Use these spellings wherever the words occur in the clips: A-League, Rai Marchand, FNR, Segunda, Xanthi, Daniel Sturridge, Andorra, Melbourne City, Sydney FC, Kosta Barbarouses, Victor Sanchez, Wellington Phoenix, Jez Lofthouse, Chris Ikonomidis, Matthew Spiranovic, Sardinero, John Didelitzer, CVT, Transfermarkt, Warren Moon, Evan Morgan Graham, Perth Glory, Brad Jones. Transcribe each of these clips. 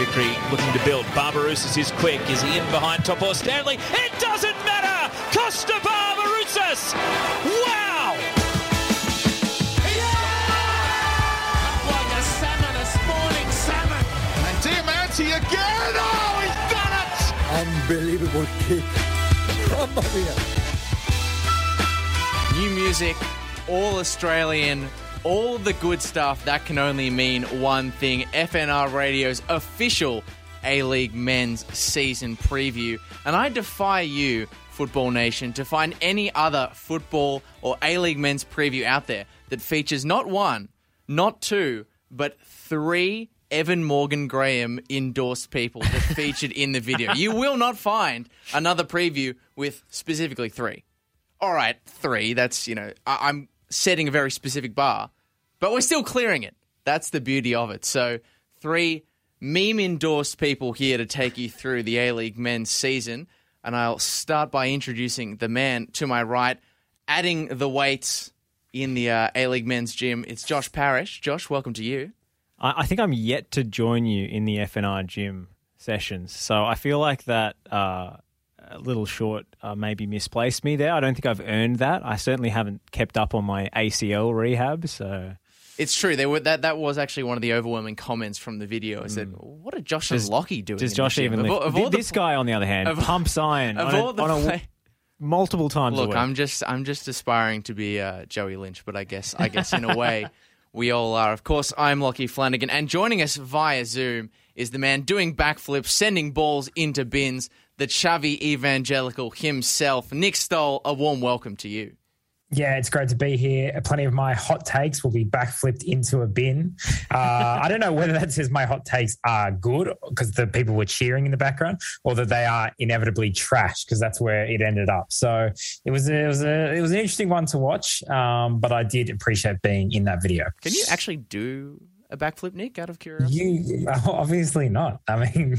Victory looking to build. Barbarouses is quick. Is he in behind Topo Stanley? It doesn't matter! Kosta Barbarouses! Wow! Yeah! Up like a salmon, a spawning salmon. And Diamanti again! Oh, he's done it! Unbelievable kick. Come on here. New music, all Australian. All the good stuff, that can only mean one thing. FNR Radio's official A-League men's season preview. And I defy you, Football Nation, to find any other football or A-League men's preview out there that features not one, not two, but three Evan Morgan Graham endorsed people that featured in the video. You will not find another preview with specifically three. All right, three. That's, you know, I'm setting a very specific bar, but we're still clearing it. That's the beauty of it. So three meme-endorsed people here to take you through the A-League men's season, and I'll start by introducing the man to my right, adding the weights in the A-League men's gym. It's Josh Parrish. Josh, welcome to you. I think I'm yet to join you in the FNR gym sessions, so I feel like that... a little short, maybe misplaced me there. I don't think I've earned that. I certainly haven't kept up on my ACL rehab. So it's true. There were that was actually one of the overwhelming comments from the video. Is that what are Josh and Lockie doing? Does Josh even lift? This guy, on the other hand, pumps iron multiple times. Look, I'm just aspiring to be Joey Lynch, but I guess in a way we all are. Of course, I'm Lockie Flanagan, and joining us via Zoom is the man doing backflips, sending balls into bins, the Chavi Evangelical himself, Nick Stoll. A warm welcome to you. Yeah, it's great to be here. Plenty of my hot takes will be backflipped into a bin. I don't know whether that says my hot takes are good because the people were cheering in the background, or that they are inevitably trash because that's where it ended up. So it was an interesting one to watch, but I did appreciate being in that video. Can you actually do a backflip, Nick, out of curiosity? Obviously not. I mean,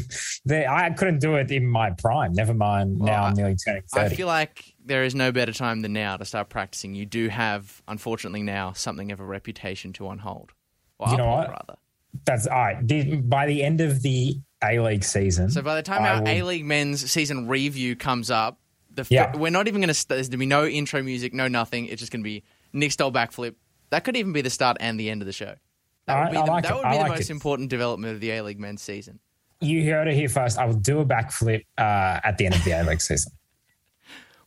I couldn't do it in my prime. Never mind, now I'm nearly turning 30. I feel like there is no better time than now to start practicing. You do have, unfortunately now, something of a reputation to unhold. Well, you know what? Rather. That's all right. By the end of the A-League season... So by the time our A-League men's season review comes up, we're not even going to... There's going to be no intro music, no nothing. It's just going to be Nick Stoll backflip. That could even be the start and the end of the show. That would be the most important development of the A-League men's season. You heard it here first. I will do a backflip at the end of the A-League season.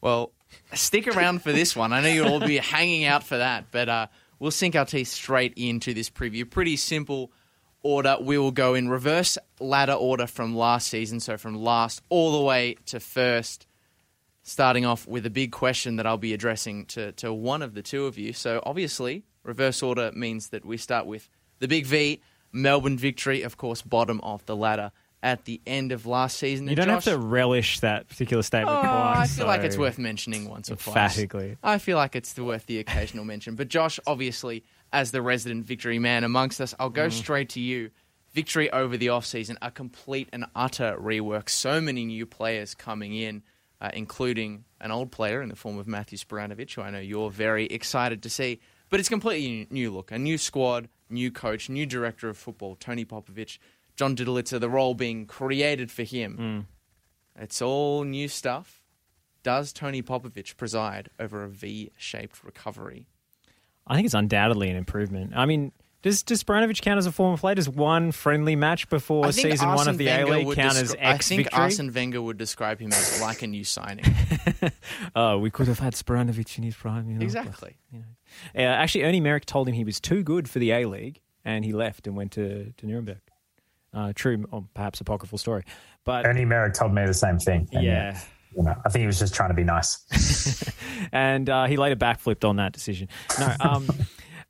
Well, stick around for this one. I know you'll all be hanging out for that, but we'll sink our teeth straight into this preview. Pretty simple order. We will go in reverse ladder order from last season, so from last all the way to first, starting off with a big question that I'll be addressing to one of the two of you. So obviously, reverse order means that we start with the big V, Melbourne Victory, of course, bottom of the ladder at the end of last season. You don't have to relish that particular statement. I feel like it's worth mentioning once or twice. Emphatically. I feel like it's worth the occasional mention. But Josh, obviously, as the resident Victory man amongst us, I'll go straight to you. Victory over the offseason, a complete and utter rework. So many new players coming in, including an old player in the form of Matthew Spiranovic, who I know you're very excited to see. But it's completely new look, a new squad, new coach, new director of football, Tony Popovic, John Didelitzer, the role being created for him. It's all new stuff. Does Tony Popovic preside over a V-shaped recovery? I think it's undoubtedly an improvement. I mean, does Spiranovic count as a former player? Does one friendly match before season one of the A-League count as ex-Victory? I think Arsene Wenger would describe him as like a new signing. Oh, we could have had Spiranovic in his prime. You know, exactly. But, you know. Actually, Ernie Merrick told him he was too good for the A-League and he left and went to Nuremberg. True, or perhaps apocryphal story. But Ernie Merrick told me the same thing. Yeah. You know, I think he was just trying to be nice. And he later backflipped on that decision.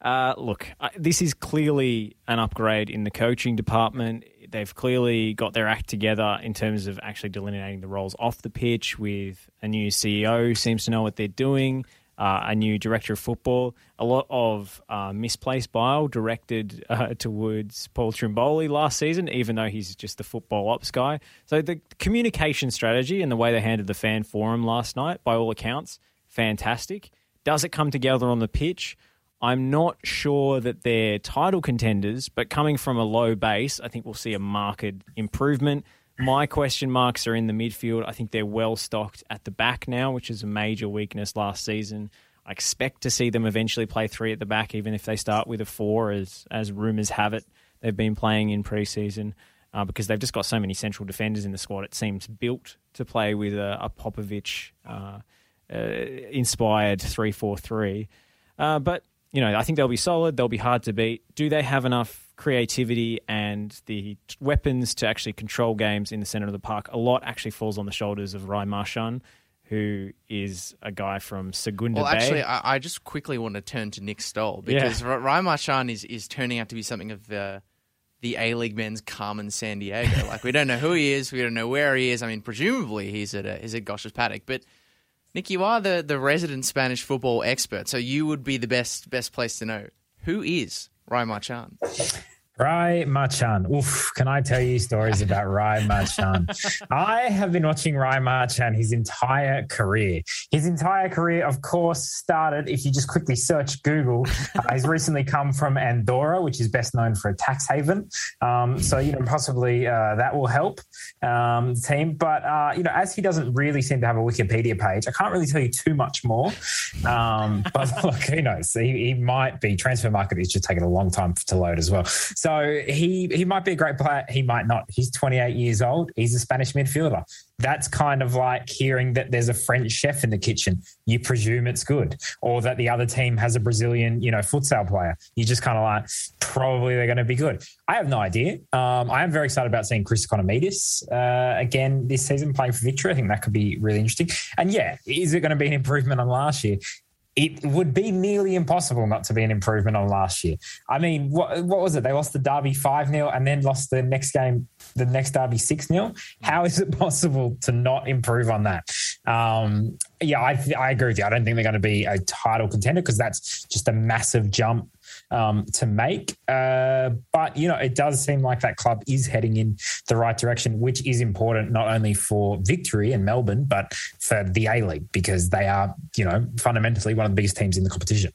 No, look, this is clearly an upgrade in the coaching department. They've clearly got their act together in terms of actually delineating the roles off the pitch with a new CEO who seems to know what they're doing, a new director of football, a lot of misplaced bile directed towards Paul Trimboli last season, even though he's just the football ops guy. So the communication strategy and the way they handled the fan forum last night, by all accounts, fantastic. Does it come together on the pitch? I'm not sure that they're title contenders, but coming from a low base, I think we'll see a marked improvement. My question marks are in the midfield. I think they're well stocked at the back now, which is a major weakness last season. I expect to see them eventually play three at the back, even if they start with a four, as rumours have it. They've been playing in pre-season because they've just got so many central defenders in the squad. It seems built to play with a Popovic inspired 3-4-3. But, you know, I think they'll be solid. They'll be hard to beat. Do they have enough creativity and the weapons to actually control games in the centre of the park? A lot actually falls on the shoulders of Rai Marchand, who is a guy from Segunda Bay. Well, actually, I just quickly want to turn to Nick Stoll because Rai Marchand is turning out to be something of the A-League men's Carmen Sandiego. Like, we don't know who he is. We don't know where he is. I mean, presumably he's at Gosh's Paddock. But, Nick, you are the resident Spanish football expert, so you would be the best place to know. Who is Rai Marchand? Rai Marchand. Oof, can I tell you stories about Rai Marchand? I have been watching Rai Marchand his entire career. His entire career, of course, started, if you just quickly search Google, he's recently come from Andorra, which is best known for a tax haven. So, you know, possibly that will help the team. But, you know, as he doesn't really seem to have a Wikipedia page, I can't really tell you too much more. But, look, who knows? He might be. Transfer market is just taking a long time to load as well. So he might be a great player. He might not. He's 28 years old. He's a Spanish midfielder. That's kind of like hearing that there's a French chef in the kitchen. You presume it's good, or that the other team has a Brazilian, you know, futsal player. You just kind of like, probably they're going to be good. I have no idea. I am very excited about seeing Chris Ikonomidis again this season playing for Victory. I think that could be really interesting. And yeah, is it going to be an improvement on last year? It would be nearly impossible not to be an improvement on last year. I mean, what was it? They lost the derby 5-0 and then lost the next game, the next derby 6-0. How is it possible to not improve on that? I agree with you. I don't think they're going to be a title contender because that's just a massive jump to make. But, you know, it does seem like that club is heading in the right direction, which is important not only for Victory and Melbourne, but for the A-League because they are, you know, fundamentally one of the biggest teams in the competition.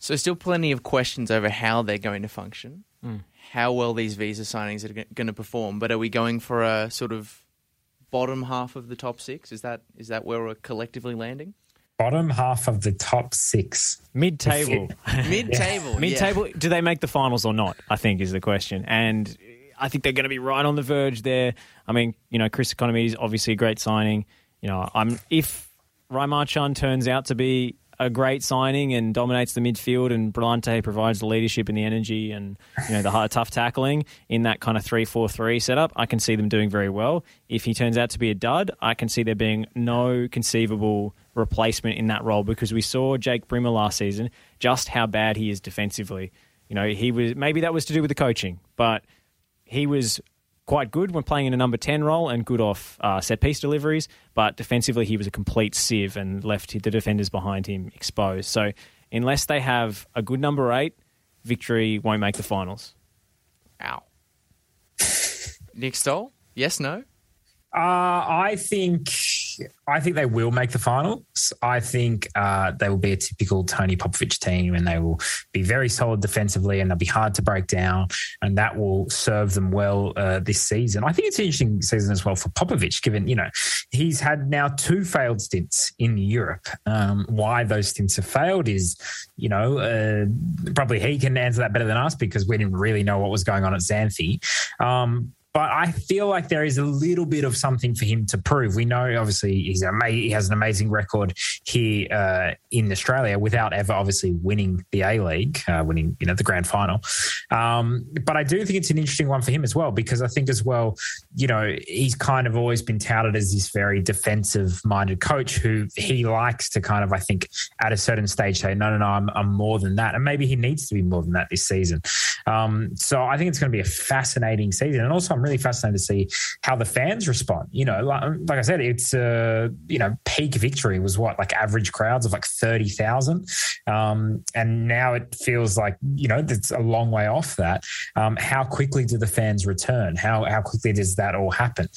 So still plenty of questions over how they're going to function, how well these visa signings are going to perform. But are we going for a sort of bottom half of the top six? Is that where we're collectively landing? Bottom half of the top six. Mid-table. Mid-table. Yeah. Mid-table. Do they make the finals or not, I think, is the question. And I think they're going to be right on the verge there. I mean, you know, Chris Ikonomidis is obviously a great signing. You know, if Rai Marchand turns out to be a great signing and dominates the midfield and Brillante provides the leadership and the energy and, you know, the hard, tough tackling in that kind of 3-4-3 setup, I can see them doing very well. If he turns out to be a dud, I can see there being no conceivable replacement in that role because we saw Jake Brimmer last season, just how bad he is defensively. You know, he was, maybe that was to do with the coaching, but he was quite good when playing in a number 10 role and good off set-piece deliveries, but defensively he was a complete sieve and left the defenders behind him exposed. So unless they have a good number 8, Victory won't make the finals. Ow. Nick Stoll, yes, no? I think they will make the finals. I think they will be a typical Tony Popovic team and they will be very solid defensively and they'll be hard to break down and that will serve them well this season. I think it's an interesting season as well for Popovic given, you know, he's had now 2 failed stints in Europe. Why those stints have failed is, you know, probably he can answer that better than us because we didn't really know what was going on at Xanthi. But I feel like there is a little bit of something for him to prove. We know, obviously, he has an amazing record here in Australia without ever, obviously, winning the A-League, winning, you know, the grand final. But I do think it's an interesting one for him as well because I think as well, you know, he's kind of always been touted as this very defensive-minded coach who he likes to kind of, I think, at a certain stage say, no, I'm more than that. And maybe he needs to be more than that this season. So I think it's going to be a fascinating season. And also I'm really fascinated to see how the fans respond. You know, like I said, it's, you know, peak Victory was what, like average crowds of like 30,000. And now it feels like, you know, it's a long way off that. How quickly do the fans return? How quickly does that all happen?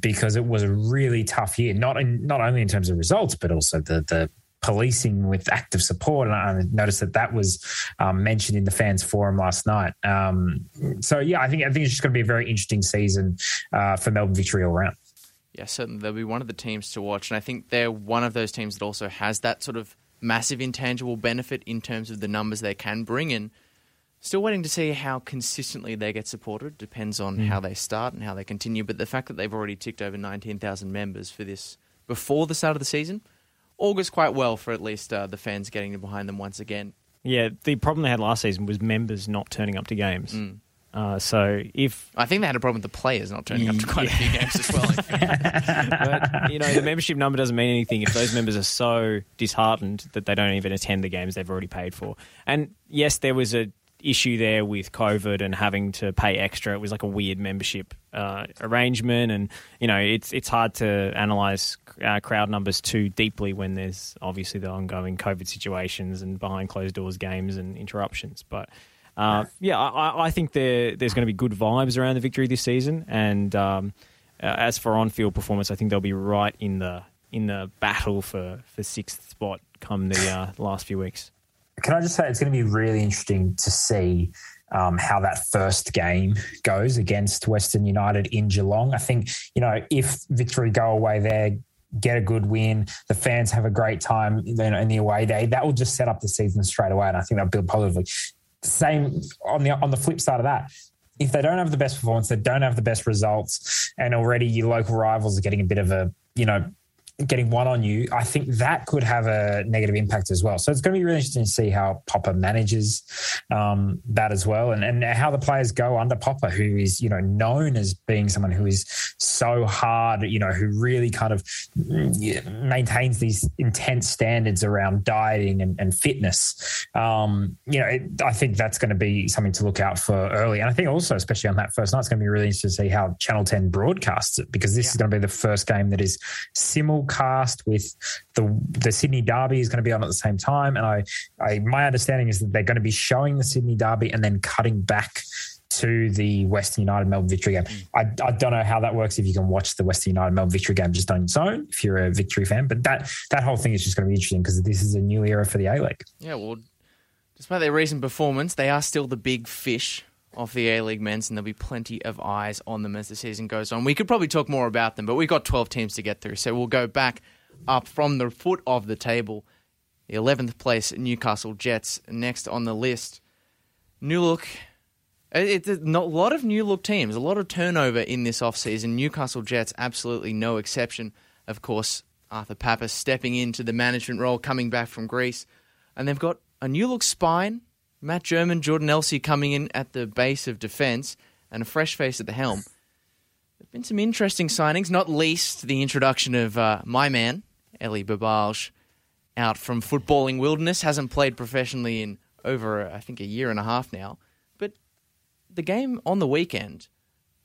Because it was a really tough year, not only in terms of results, but also the policing with active support. And I noticed that that was mentioned in the fans forum last night. So I think it's just going to be a very interesting season for Melbourne Victory all round. Yeah, certainly they'll be one of the teams to watch. And I think they're one of those teams that also has that sort of massive intangible benefit in terms of the numbers they can bring in. Still waiting to see how consistently they get supported. Depends on how they start and how they continue. But the fact that they've already ticked over 19,000 members for this before the start of the season augurs quite well for at least the fans getting behind them once again. Yeah, the problem they had last season was members not turning up to games. I think they had a problem with the players not turning up to quite a few games as well. But, you know, the membership number doesn't mean anything if those members are so disheartened that they don't even attend the games they've already paid for. And, yes, there was a issue there with COVID and having to pay extra. It was like a weird membership arrangement, and you know it's hard to analyze crowd numbers too deeply when there's obviously the ongoing COVID situations and behind closed doors games and interruptions. But I think there's going to be good vibes around the Victory this season, and as for on-field performance, I think they'll be right in the battle for sixth spot come the last few weeks. Can I just say it's going to be really interesting to see how that first game goes against Western United in Geelong. I think, you know, if Victory go away there, get a good win, the fans have a great time in the away day, that will just set up the season straight away, and I think that'll build positively. Same on the flip side of that. If they don't have the best performance, they don't have the best results, and already your local rivals are getting a bit of a, you know, getting one on you, I think that could have a negative impact as well. So it's going to be really interesting to see how Popper manages that as well, and how the players go under Popper, who is, you know, known as being someone who is so hard, you know, who really kind of maintains these intense standards around dieting and fitness. I think that's going to be something to look out for early. And I think also, especially on that first night, it's going to be really interesting to see how Channel 10 broadcasts it, because this is going to be the first game that is similar cast with the Sydney Derby is going to be on at the same time, and I my understanding is that they're going to be showing the Sydney Derby and then cutting back to the Western United Melbourne Victory game. I don't know how that works, if you can watch the Western United Melbourne Victory game just on its own if you're a Victory fan, but that whole thing is just going to be interesting because this is a new era for the A-League. Yeah, well, despite their recent performance, they are still the big fish of the A-League men's, and there'll be plenty of eyes on them as the season goes on. We could probably talk more about them, but we've got 12 teams to get through, so we'll go back up from the foot of the table. The 11th place Newcastle Jets next on the list. New look. It's a lot of new look teams, a lot of turnover in this offseason. Newcastle Jets, absolutely no exception. Of course, Arthur Papas stepping into the management role, coming back from Greece, and they've got a new look spine. Matt German, Jordan Elsey coming in at the base of defence, and a fresh face at the helm. There have been some interesting signings, not least the introduction of my man, Elie Babalj, out from footballing wilderness. Hasn't played professionally in over, I think, a year and a half now. But the game on the weekend,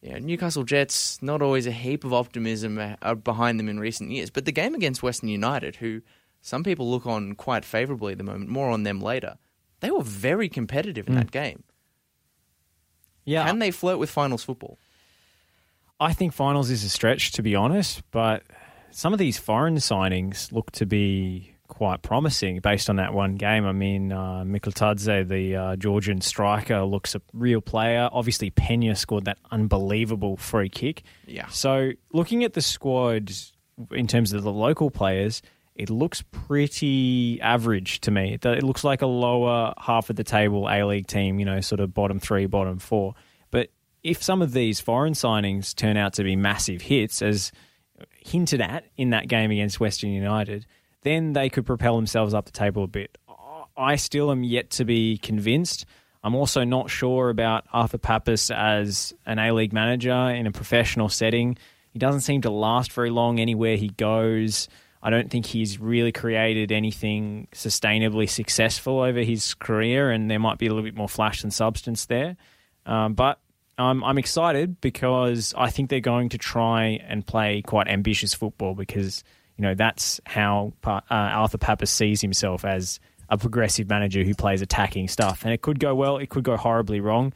you know, Newcastle Jets, not always a heap of optimism behind them in recent years, but the game against Western United, who some people look on quite favourably at the moment, more on them later, they were very competitive in that game. Yeah. Can they flirt with finals football? I think finals is a stretch, to be honest, but some of these foreign signings look to be quite promising based on that one game. I mean, Miklatadze, the Georgian striker, looks a real player. Obviously, Pena scored that unbelievable free kick. Yeah. So looking at the squad in terms of the local players, it looks pretty average to me. It looks like a lower half of the table A-League team, you know, sort of bottom three, bottom four. But if some of these foreign signings turn out to be massive hits, as hinted at in that game against Western United, then they could propel themselves up the table a bit. I still am yet to be convinced. I'm also not sure about Arthur Papas as an A-League manager in a professional setting. He doesn't seem to last very long anywhere he goes. I don't think he's really created anything sustainably successful over his career, and there might be a little bit more flash than substance there. But I'm excited because I think they're going to try and play quite ambitious football, because you know that's how Arthur Papas sees himself, as a progressive manager who plays attacking stuff. And it could go well, it could go horribly wrong.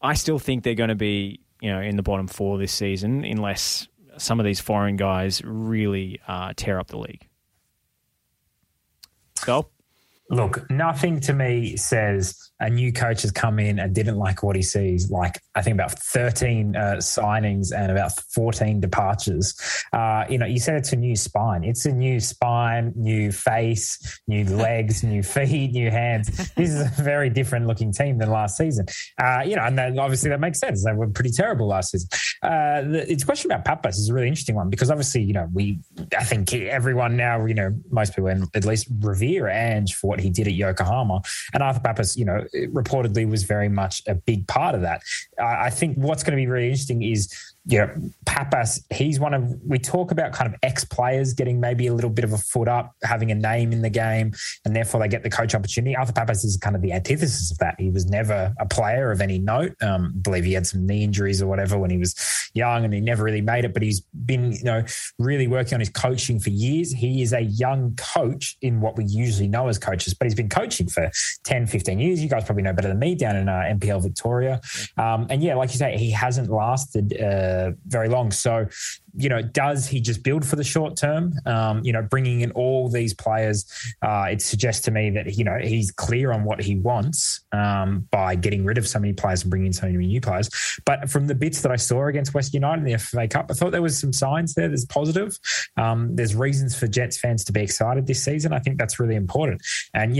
I still think they're going to be, you know, in the bottom four this season, unless some of these foreign guys really tear up the league. Stoll? Look, nothing to me says a new coach has come in and didn't like what he sees. Like, I think about 13 signings and about 14 departures. You said it's a new spine. It's a new spine, new face, new legs, new feet, new hands. This is a very different looking team than last season. And then obviously that makes sense. They were pretty terrible last season. It's a question about Papas is a really interesting one because obviously, I think everyone now, most people at least revere Ange for what he did at Yokohama. And Arthur Papas, reportedly was very much a big part of that. I think what's going to be really interesting is, Papas, he's we talk about kind of ex-players getting maybe a little bit of a foot up, having a name in the game, and therefore they get the coach opportunity. Arthur Papas is kind of the antithesis of that. He was never a player of any note. I believe he had some knee injuries or whatever when he was young and he never really made it, but he's been, really working on his coaching for years. He is a young coach in what we usually know as coaches, but he's been coaching for 10, 15 years. You guys probably know better than me down in NPL Victoria. Like you say, he hasn't lasted very long. So, does he just build for the short term? Bringing in all these players, it suggests to me that, he's clear on what he wants by getting rid of so many players and bringing in so many new players. But from the bits that I saw against Western United in the FA Cup, I thought there was some signs there that's positive. There's reasons for Jets fans to be excited this season. I think that's really important. And,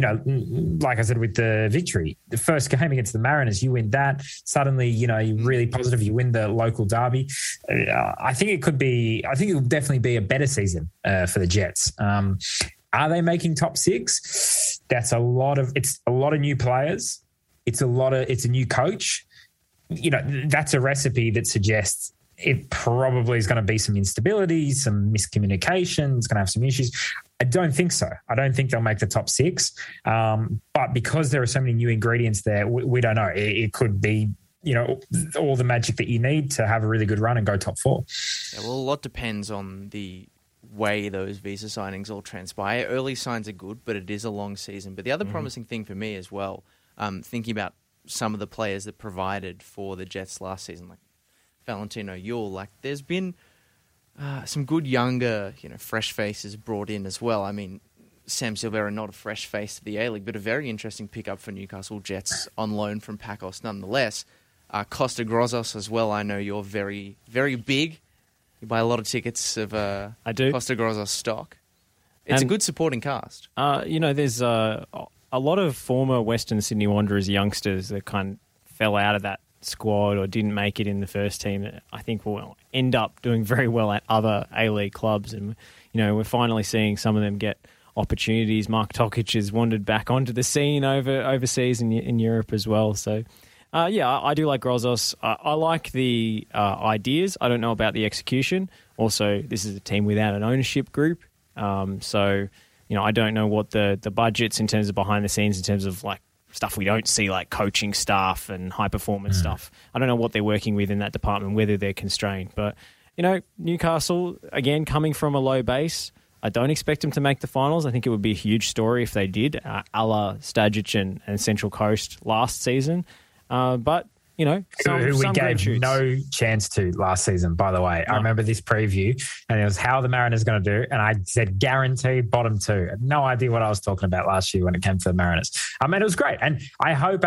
like I said, with the victory, the first game against the Mariners, you win that. Suddenly, you're really positive. You win the local derby. I think it will definitely be a better season for the Jets. Are they making top six? It's a lot of new players. It's a new coach. That's a recipe that suggests it probably is going to be some instability, some miscommunication. It's going to have some issues. I don't think so. I don't think they'll make the top six. But because there are so many new ingredients there, we don't know. It could be, all the magic that you need to have a really good run and go top four. Yeah, well, a lot depends on the way those visa signings all transpire. Early signs are good, but it is a long season. But the other promising thing for me as well, thinking about some of the players that provided for the Jets last season, like Valentino Yule, there's been some good younger, fresh faces brought in as well. I mean, Sam Silvera, not a fresh face to the A-League, but a very interesting pickup for Newcastle Jets on loan from Pacos nonetheless. Costa Grozos as well. I know you're very, very big. You buy a lot of tickets of I do. Costa Grozos stock. It's a good supporting cast. There's a lot of former Western Sydney Wanderers youngsters that kind of fell out of that squad or didn't make it in the first team that I think will end up doing very well at other A-League clubs. And, we're finally seeing some of them get opportunities. Mark Tokic has wandered back onto the scene overseas in Europe as well. So... I do like Grozos. I like the ideas. I don't know about the execution. Also, this is a team without an ownership group. I don't know what the budgets in terms of behind the scenes, in terms of like stuff we don't see, like coaching staff and high performance stuff. I don't know what they're working with in that department, whether they're constrained. But, Newcastle, again, coming from a low base, I don't expect them to make the finals. I think it would be a huge story if they did, a la Stajic and Central Coast last season. Who we gave no chance to last season, by the way. No. I remember this preview, and it was how the Mariners are going to do, and I said guaranteed bottom two. No idea what I was talking about last year when it came to the Mariners. I mean, it was great, and I hope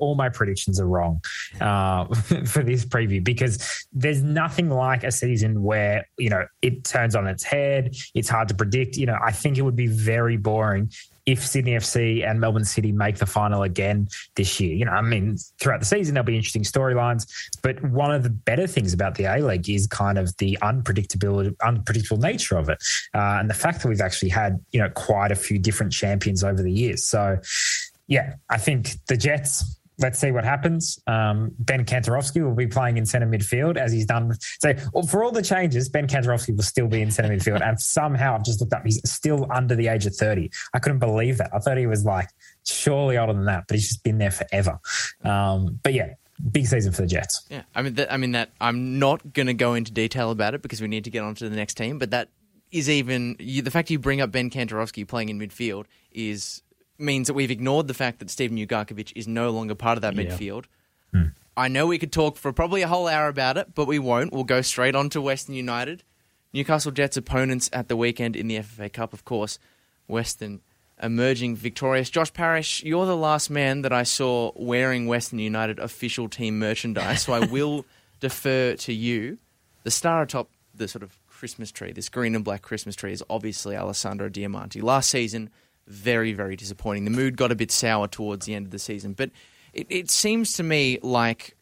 all my predictions are wrong for this preview, because there's nothing like a season where it turns on its head. It's hard to predict. I think it would be very boring if Sydney FC and Melbourne City make the final again this year. Throughout the season, there'll be interesting storylines. But one of the better things about the A-League is kind of the unpredictable nature of it. And the fact that we've actually had, quite a few different champions over the years. So, yeah, I think the Jets... Let's see what happens. Ben Kantarovski will be playing in centre midfield as he's done. So for all the changes, Ben Kantarovski will still be in centre midfield. And somehow I've just looked up, he's still under the age of 30. I couldn't believe that. I thought he was surely older than that, but he's just been there forever. But yeah, big season for the Jets. Yeah, I'm not going to go into detail about it because we need to get on to the next team, but that is the fact you bring up Ben Kantarovski playing in midfield means that we've ignored the fact that Steven Ugarkovic is no longer part of that midfield. Mm. I know we could talk for probably a whole hour about it, but we won't. We'll go straight on to Western United. Newcastle Jets opponents at the weekend in the FFA Cup, of course. Western emerging victorious. Josh Parrish, you're the last man that I saw wearing Western United official team merchandise, so I will defer to you. The star atop the sort of Christmas tree, this green and black Christmas tree, is obviously Alessandro Diamanti. Last season, very, very disappointing. The mood got a bit sour towards the end of the season, but it seems to me like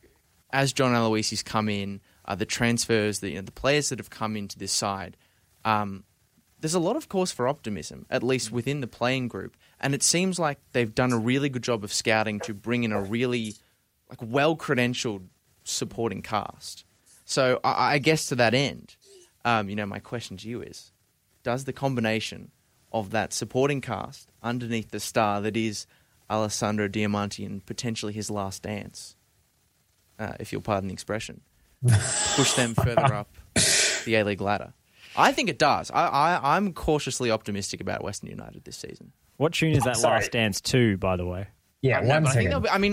as John Aloisi's come in, the transfers, the players that have come into this side, there's a lot of cause for optimism, at least within the playing group. And it seems like they've done a really good job of scouting to bring in a really well-credentialed supporting cast. So I guess to that end, my question to you is, does the combination of that supporting cast underneath the star that is Alessandro Diamanti and potentially his last dance, if you'll pardon the expression, push them further up the A-League ladder? I think it does. I'm cautiously optimistic about Western United this season. What tune is that Last Dance 2, by the way? Yeah,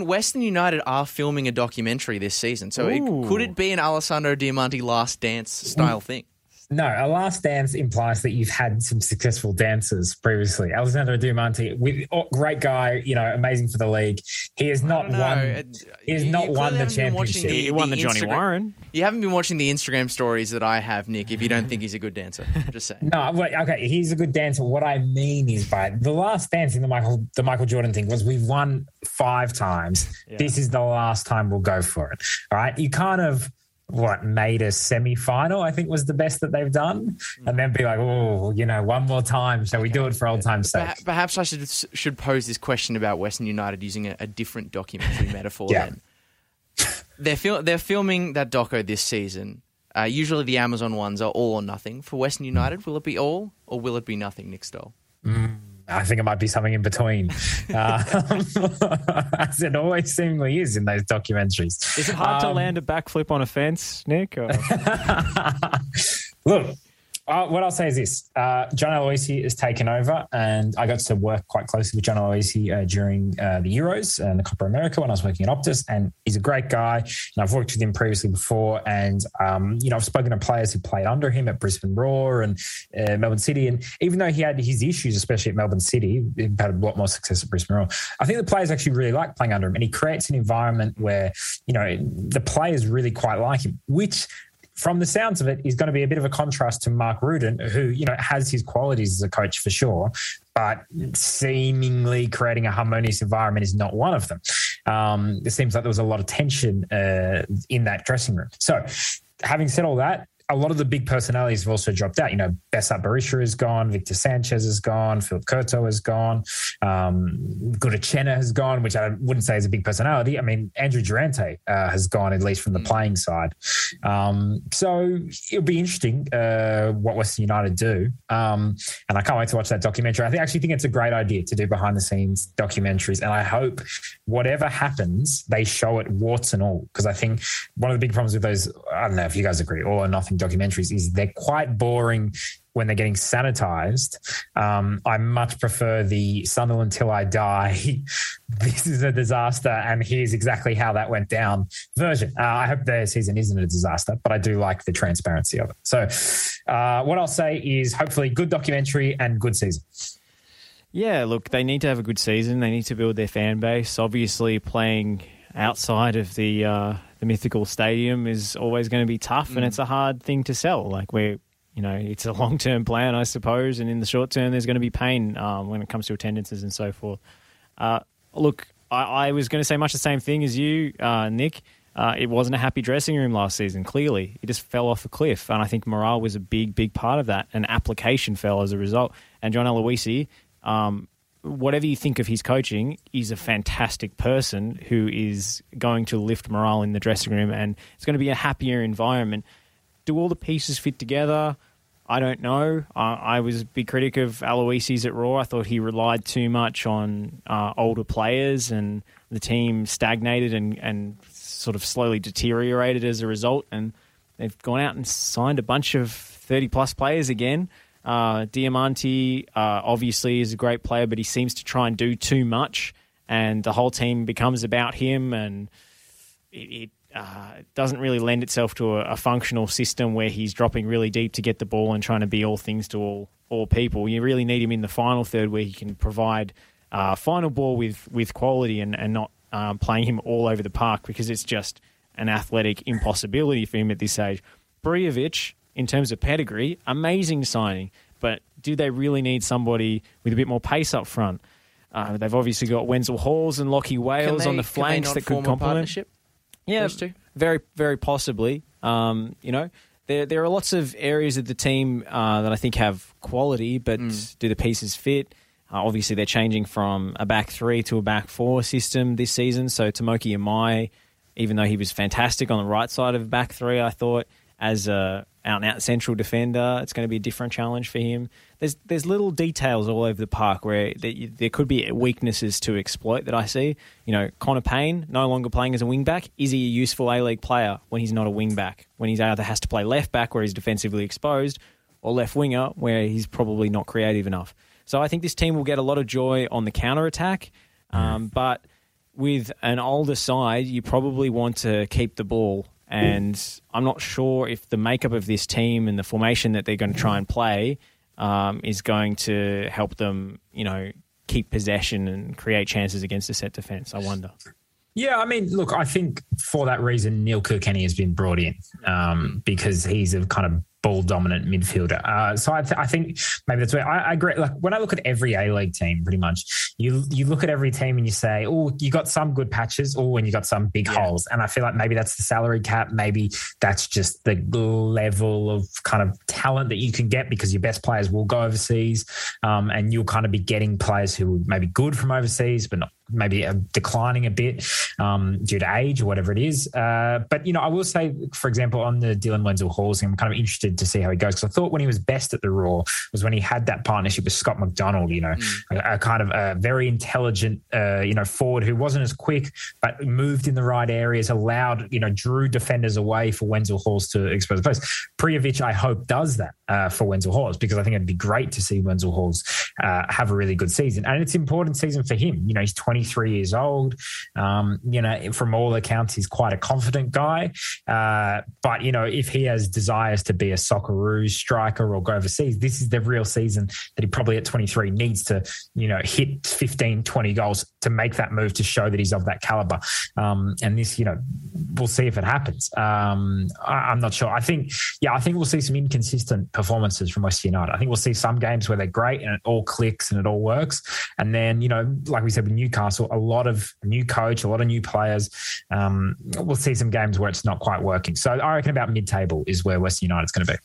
Western United are filming a documentary this season, so could it be an Alessandro Diamanti Last Dance style thing? No, a Last Dance implies that you've had some successful dances previously. Alessandro Diamanti, great guy, amazing for the league. He has not won. He has not won the championship. He won the Johnny Warren. You haven't been watching the Instagram stories that I have, Nick. If you don't think he's a good dancer, just saying. No, okay, he's a good dancer. What I mean is, by the Last Dance in the Michael Jordan thing was we've won 5 times. Yeah. This is the last time we'll go for it. All right, you kind of. Made a semi-final, I think, was the best that they've done. And then be like, one more time. Shall we do it for old time's sake? Perhaps I should pose this question about Western United using a different documentary metaphor then. They're filming that doco this season. Usually the Amazon ones are all or nothing. For Western United, will it be all or will it be nothing, Nick Stoll? I think it might be something in between, as it always seemingly is in those documentaries. Is it hard to land a backflip on a fence, Nick? Or... Look, what I'll say is this. John Aloisi has taken over, and I got to work quite closely with John Aloisi during the Euros and the Copa America when I was working at Optus, and he's a great guy, and I've worked with him previously before, and I've spoken to players who played under him at Brisbane Roar and Melbourne City, and even though he had his issues, especially at Melbourne City, he had a lot more success at Brisbane Roar. I think the players actually really like playing under him, and he creates an environment where, the players really quite like him, which... from the sounds of it, is going to be a bit of a contrast to Mark Rudin, who, has his qualities as a coach for sure, but seemingly creating a harmonious environment is not one of them. It seems like there was a lot of tension in that dressing room. So having said all that, a lot of the big personalities have also dropped out. Bessar Barisha is gone, Victor Sanchez is gone, Philip Curto is gone, Gudachenna has gone, which I wouldn't say is a big personality. I mean, Andrew Durante has gone, at least from the playing side. So it'll be interesting what Western United do. And I can't wait to watch that documentary. I actually think it's a great idea to do behind-the-scenes documentaries, and I hope whatever happens, they show it warts and all, because I think one of the big problems with those, I don't know if you guys agree, all or nothing documentaries is they're quite boring when they're getting sanitized. I much prefer the Sunderland Till I Die, this is a disaster and here's exactly how that went down version. I hope their season isn't a disaster, but I do like the transparency of it. So what I'll say is hopefully good documentary and good season. Yeah, look, they need to have a good season. They need to build their fan base. Obviously playing outside of the mythical stadium is always going to be tough, and it's a hard thing to sell. It's a long-term plan, I suppose, and in the short term, there's going to be pain when it comes to attendances and so forth. Look, I was going to say much the same thing as you, Nick. It wasn't a happy dressing room last season, clearly. It just fell off a cliff, and I think morale was a big, big part of that, and application fell as a result. And John Aloisi, whatever you think of his coaching, he's a fantastic person who is going to lift morale in the dressing room, and it's going to be a happier environment. Do all the pieces fit together? I don't know. I was a big critic of Aloisi's at Raw. I thought he relied too much on older players, and the team stagnated and sort of slowly deteriorated as a result. And they've gone out and signed a bunch of 30-plus players again. Diamanti obviously is a great player, but he seems to try and do too much, and the whole team becomes about him, and it doesn't really lend itself to a functional system where he's dropping really deep to get the ball and trying to be all things to all people. You really need him in the final third where he can provide final ball with quality and not playing him all over the park, because it's just an athletic impossibility for him at this age. Briovic, in terms of pedigree, amazing signing, but do they really need somebody with a bit more pace up front? They've obviously got Wenzel Halls and Lockie Wales on the flanks that could complement. Yeah, very, very possibly. You know, there are lots of areas of the team that I think have quality, but do the pieces fit? Obviously, they're changing from a back three to a back four system this season. So Tomoki Amai, even though he was fantastic on the right side of back three, I thought as a out-and-out central defender, it's going to be a different challenge for him. There's little details all over the park where there could be weaknesses to exploit that I see. You know, Connor Payne, no longer playing as a wing-back. Is he a useful A-League player when he's not a wing-back? When he either has to play left-back where he's defensively exposed, or left-winger where he's probably not creative enough. So I think this team will get a lot of joy on the counter-attack, but with an older side, you probably want to keep the ball. And I'm not sure if the makeup of this team and the formation that they're going to try and play is going to help them, you know, keep possession and create chances against a set defence. I wonder. Yeah, I mean, look, I think for that reason, Neil Kilkenny has been brought in because he's a kind of ball-dominant midfielder. So I think maybe that's where I agree. Like, when I look at every A-League team, pretty much, you look at every team and you say, oh, you got some good patches, and you got some big holes. And I feel like maybe that's the salary cap. Maybe that's just the level of kind of talent that you can get, because your best players will go overseas and you'll kind of be getting players who are maybe good from overseas but not maybe declining a bit due to age or whatever it is. But, you know, I will say, for example, on the Dylan Wenzel-Halls, I'm kind of interested to see how he goes, because I thought when he was best at the Raw was when he had that partnership with Scott McDonald, you know, a kind of a very intelligent, you know, forward who wasn't as quick but moved in the right areas, allowed, you know, drew defenders away for Wenzel-Halls to expose the post. Priovic, I hope, does that for Wenzel-Halls, because I think it'd be great to see Wenzel-Halls have a really good season. And it's an important season for him. You know, he's 23 years old. You know, from all accounts, he's quite a confident guy. But, you know, if he has desires to be a Socceroos striker or go overseas, this is the real season that he probably at 23 needs to, you know, hit 15, 20 goals to make that move, to show that he's of that caliber. And this, you know, we'll see if it happens. I'm not sure. I think we'll see some inconsistent performances from West United. I think we'll see some games where they're great and it all clicks and it all works. And then, you know, like we said with Newcastle, a lot of new coach, a lot of new players. We'll see some games where it's not quite working. So I reckon about mid-table is where Western United's going to be.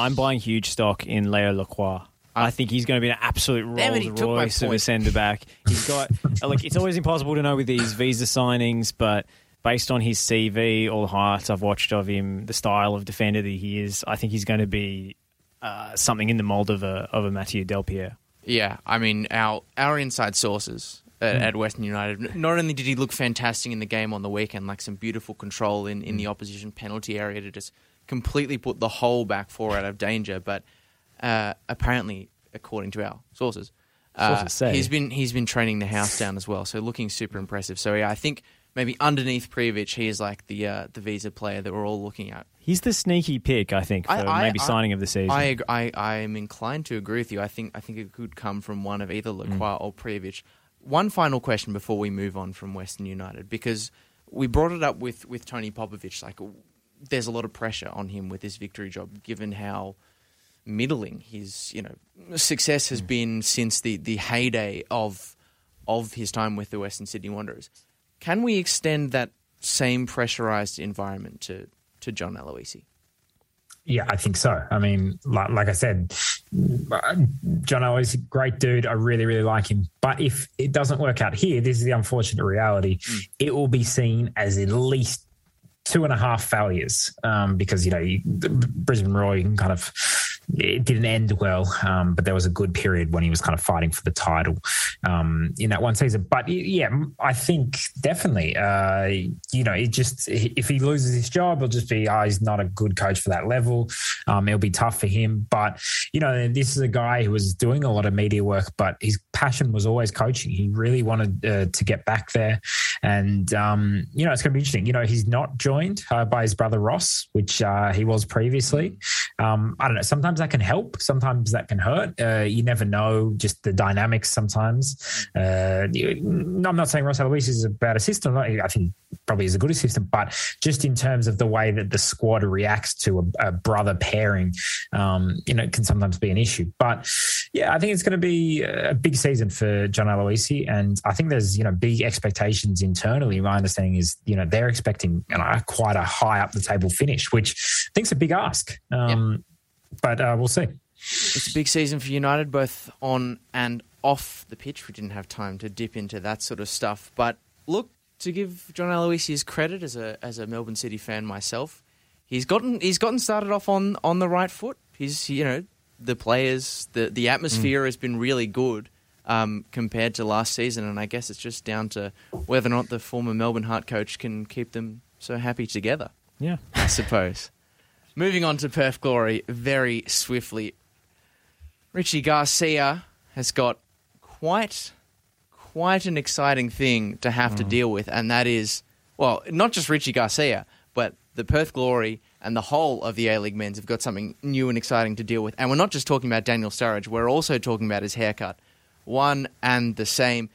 I'm buying huge stock in Leo Lacroix. I think he's going to be an absolute Rolls Royce of a centre back. He's got like, it's always impossible to know with these visa signings, but based on his CV, all the highlights I've watched of him, the style of defender that he is, I think he's going to be something in the mould of a Mathieu Del Piero. Yeah, I mean, our inside sources at Western United, not only did he look fantastic in the game on the weekend, like some beautiful control in the opposition penalty area to just completely put the whole back four out of danger, but apparently, according to our sources, he's been training the house down as well, so looking super impressive. So yeah, I think maybe underneath Priovic, he is like the visa player that we're all looking at. He's the sneaky pick, I think, for maybe signing of the season. I am inclined to agree with you. I think it could come from one of either Lacroix or Priovic. One final question before we move on from Western United, because we brought it up with Tony Popovic. Like, there's a lot of pressure on him with this victory job, given how middling his, you know, success has been since the heyday of his time with the Western Sydney Wanderers. Can we extend that same pressurised environment to John Aloisi? Yeah, I think so. I mean, like I said, John Aloisi is a great dude. I really, really like him. But if it doesn't work out here, this is the unfortunate reality. It will be seen as at least 2.5 failures because, you know, Brisbane Roar kind of it didn't end well, but there was a good period when he was kind of fighting for the title in that one season. But, yeah, I think definitely, you know, it just if he loses his job, it'll just be, he's not a good coach for that level. It'll be tough for him. But, you know, this is a guy who was doing a lot of media work, but his passion was always coaching. He really wanted to get back there. And, you know, it's going to be interesting. You know, he's not joined by his brother Ross, which he was previously. I don't know. Sometimes that can help. Sometimes that can hurt. You never know, just the dynamics sometimes. I'm not saying Ross Aloisi is a bad assistant. I think probably is a good assistant, but just in terms of the way that the squad reacts to a brother pairing, you know, it can sometimes be an issue. But yeah, I think it's going to be a big season for John Aloisi, and I think there's, you know, big expectations internally. My understanding is, you know, they're expecting quite a high up the table finish, which I think's a big ask. But we'll see. It's a big season for United, both on and off the pitch. We didn't have time to dip into that sort of stuff, but look, to give John Aloisi his credit as a Melbourne City fan myself, he's gotten started off on the right foot. He's, you know, the players, the atmosphere has been really good compared to last season, and I guess it's just down to whether or not the former Melbourne Heart coach can keep them so happy together. Yeah, I suppose. Moving on to Perth Glory very swiftly. Richie Garcia has got quite an exciting thing to have to deal with, and that is, well, not just Richie Garcia, but the Perth Glory and the whole of the A-League men's have got something new and exciting to deal with. And we're not just talking about Daniel Sturridge, we're also talking about his haircut. One and the same.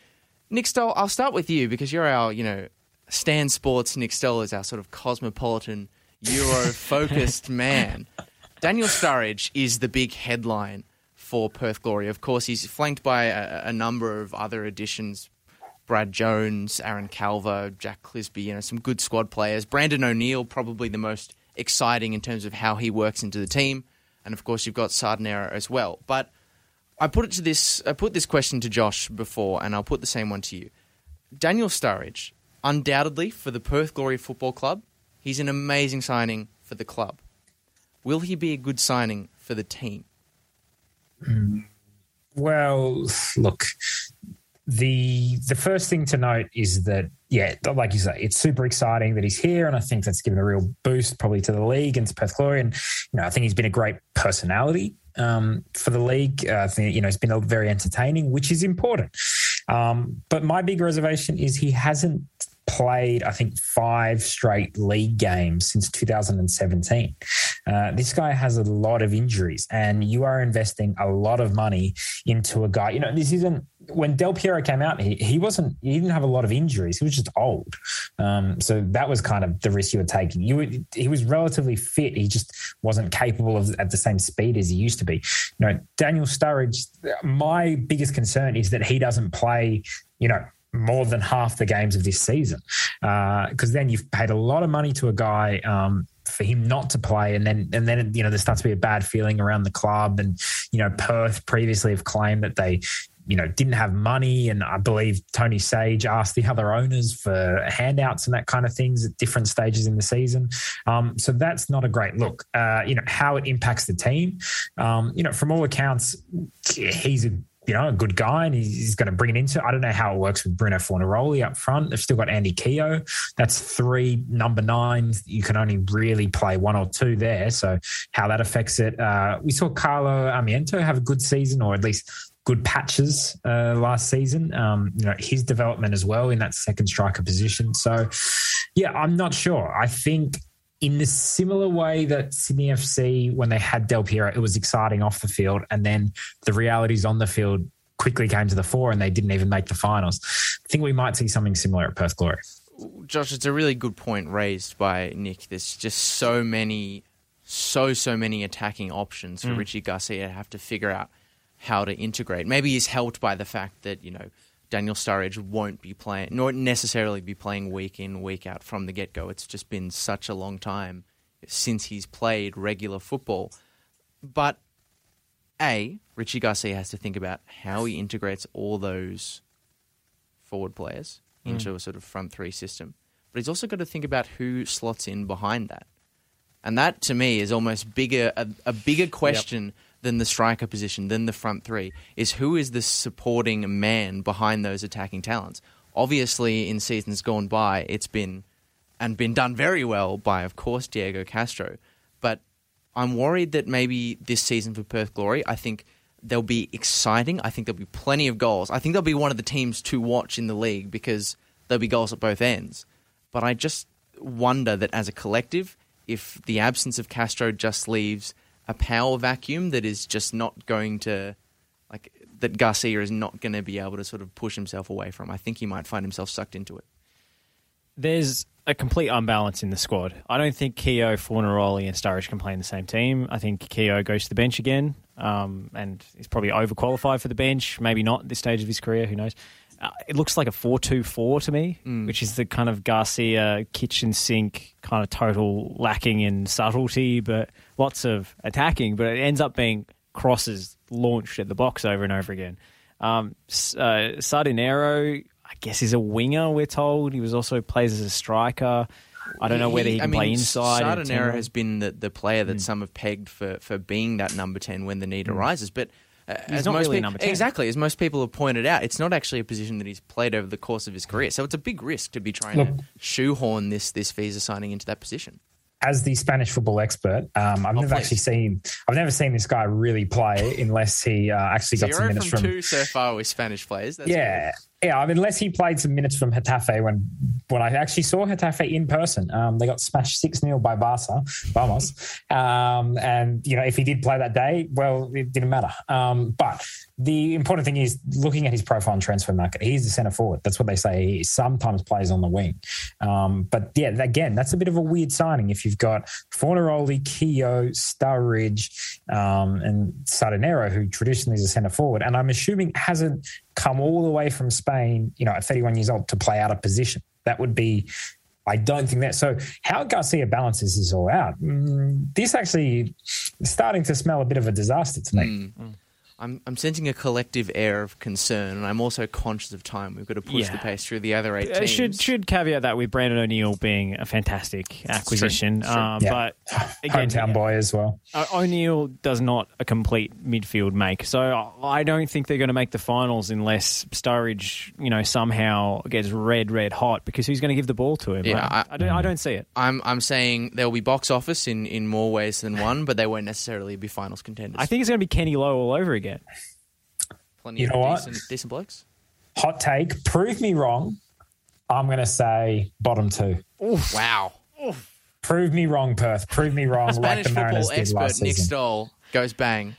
Nick Stoll, I'll start with you because you're our, you know, Stan Sports. Nick Stoll is our sort of cosmopolitan, Euro-focused man. Daniel Sturridge is the big headline for Perth Glory. Of course, he's flanked by a number of other additions. Brad Jones, Aaron Calvo, Jack Clisby, you know, some good squad players. Brandon O'Neill, probably the most exciting in terms of how he works into the team. And of course, you've got Sardinero as well. But I put this question to Josh before, and I'll put the same one to you. Daniel Sturridge, undoubtedly for the Perth Glory Football Club, he's an amazing signing for the club. Will he be a good signing for the team? Well, look, the first thing to note is that, yeah, like you say, it's super exciting that he's here, and I think that's given a real boost probably to the league and to Perth Glory. And, you know, I think he's been a great personality for the league. I think, you know, it's been very entertaining, which is important. But my big reservation is he hasn't played, I think, 5 straight league games since 2017. This guy has a lot of injuries, and you are investing a lot of money into a guy. You know, this isn't when Del Piero came out, he didn't have a lot of injuries. He was just old. So that was kind of the risk you were taking. He was relatively fit. He just wasn't capable at the same speed as he used to be. You know, Daniel Sturridge, my biggest concern is that he doesn't play, you know, more than half the games of this season, because then you've paid a lot of money to a guy for him not to play, and then you know there starts to be a bad feeling around the club. And, you know, Perth previously have claimed that they, you know, didn't have money, and I believe Tony Sage asked the other owners for handouts and that kind of things at different stages in the season. So that's not a great look. You know how it impacts the team. You know, from all accounts, he's a good guy, and he's going to bring it into. I don't know how it works with Bruno Fornaroli up front. They've still got Andy Keogh. That's 3 number 9s. You can only really play 1 or 2 there. So how that affects it. We saw Carlo Amiento have a good season, or at least good patches last season. You know, his development as well in that second striker position. So yeah, I'm not sure. I think, in the similar way that Sydney FC, when they had Del Piero, it was exciting off the field, and then the realities on the field quickly came to the fore and they didn't even make the finals. I think we might see something similar at Perth Glory. Josh, it's a really good point raised by Nick. There's just so many attacking options for Richie Garcia to have to figure out how to integrate. Maybe he's helped by the fact that, you know, Daniel Sturridge won't necessarily be playing week in, week out from the get-go. It's just been such a long time since he's played regular football. But, A, Richie Garcia has to think about how he integrates all those forward players into a sort of front three system. But he's also got to think about who slots in behind that. And that, to me, is almost a bigger question than the striker position, than the front three, is who is the supporting man behind those attacking talents. Obviously, in seasons gone by, it's been done very well by, of course, Diego Castro. But I'm worried that maybe this season for Perth Glory, I think they'll be exciting. I think there'll be plenty of goals. I think they'll be one of the teams to watch in the league because there'll be goals at both ends. But I just wonder that as a collective, if the absence of Castro just leaves a power vacuum that is just not going to, like, that Garcia is not going to be able to sort of push himself away from. I think he might find himself sucked into it. There's a complete unbalance in the squad. I don't think Keogh, Fornaroli and Sturridge can play in the same team. I think Keogh goes to the bench again and is probably overqualified for the bench, maybe not at this stage of his career, who knows. It looks like a 4-2-4 to me, which is the kind of Garcia kitchen sink kind of total lacking in subtlety, but lots of attacking, but it ends up being crosses launched at the box over and over again. Sardinero, I guess, is a winger, we're told. He was also plays as a striker. I don't know whether he can play inside. Sardinero has been the player that some have pegged for being that number 10 when the need arises, but... He's not really number 10. Exactly. As most people have pointed out, it's not actually a position that he's played over the course of his career. So it's a big risk to be trying to shoehorn this visa signing into that position. As the Spanish football expert, I've never seen this guy really play unless he actually got some minutes from two so far with Spanish players. That's unless he played some minutes from Hatafe when I actually saw Hatafe in person. They got smashed 6-0 by Barca, Vamos. And, you know, if he did play that day, well, it didn't matter. But the important thing is looking at his profile on transfer market, he's the centre forward. That's what they say. He sometimes plays on the wing. But, yeah, again, that's a bit of a weird signing if you've got Fornaroli, Keogh, Sturridge and Sardinero, who traditionally is a centre forward. And I'm assuming hasn't come all the way from Spain, you know, at 31 years old to play out a position. That would be... I don't think that. So how Garcia balances this all out, this actually is starting to smell a bit of a disaster to me. I'm sensing a collective air of concern, and I'm also conscious of time. We've got to push the pace through the other 8 teams. I should caveat that with Brandon O'Neill being a fantastic acquisition. But again, hometown boy as well. O'Neill does not a complete midfield make, so I don't think they're going to make the finals unless Sturridge, you know, somehow gets red hot, because who's going to give the ball to him? Yeah, right? I don't see it. I'm saying there will be box office in more ways than one, but they won't necessarily be finals contenders. I think it's going to be Kenny Lowe all over again. You know what? Decent blokes. Hot take. Prove me wrong. I'm going to say bottom 2. Oof. Wow. Oof. Prove me wrong, Perth. Prove me wrong. Spanish like the Mariners football expert last Nick Stoll goes bang.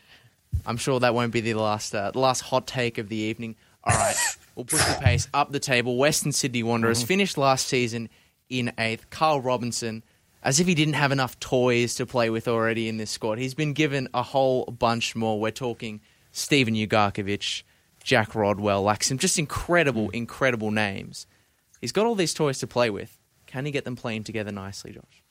I'm sure that won't be the last hot take of the evening. All right. We'll push the pace up the table. Western Sydney Wanderers finished last season in 8th. Carl Robinson, as if he didn't have enough toys to play with already in this squad, he's been given a whole bunch more. We're talking Steven Ugarkovic, Jack Rodwell, like some just incredible names. He's got all these toys to play with. Can he get them playing together nicely, Josh?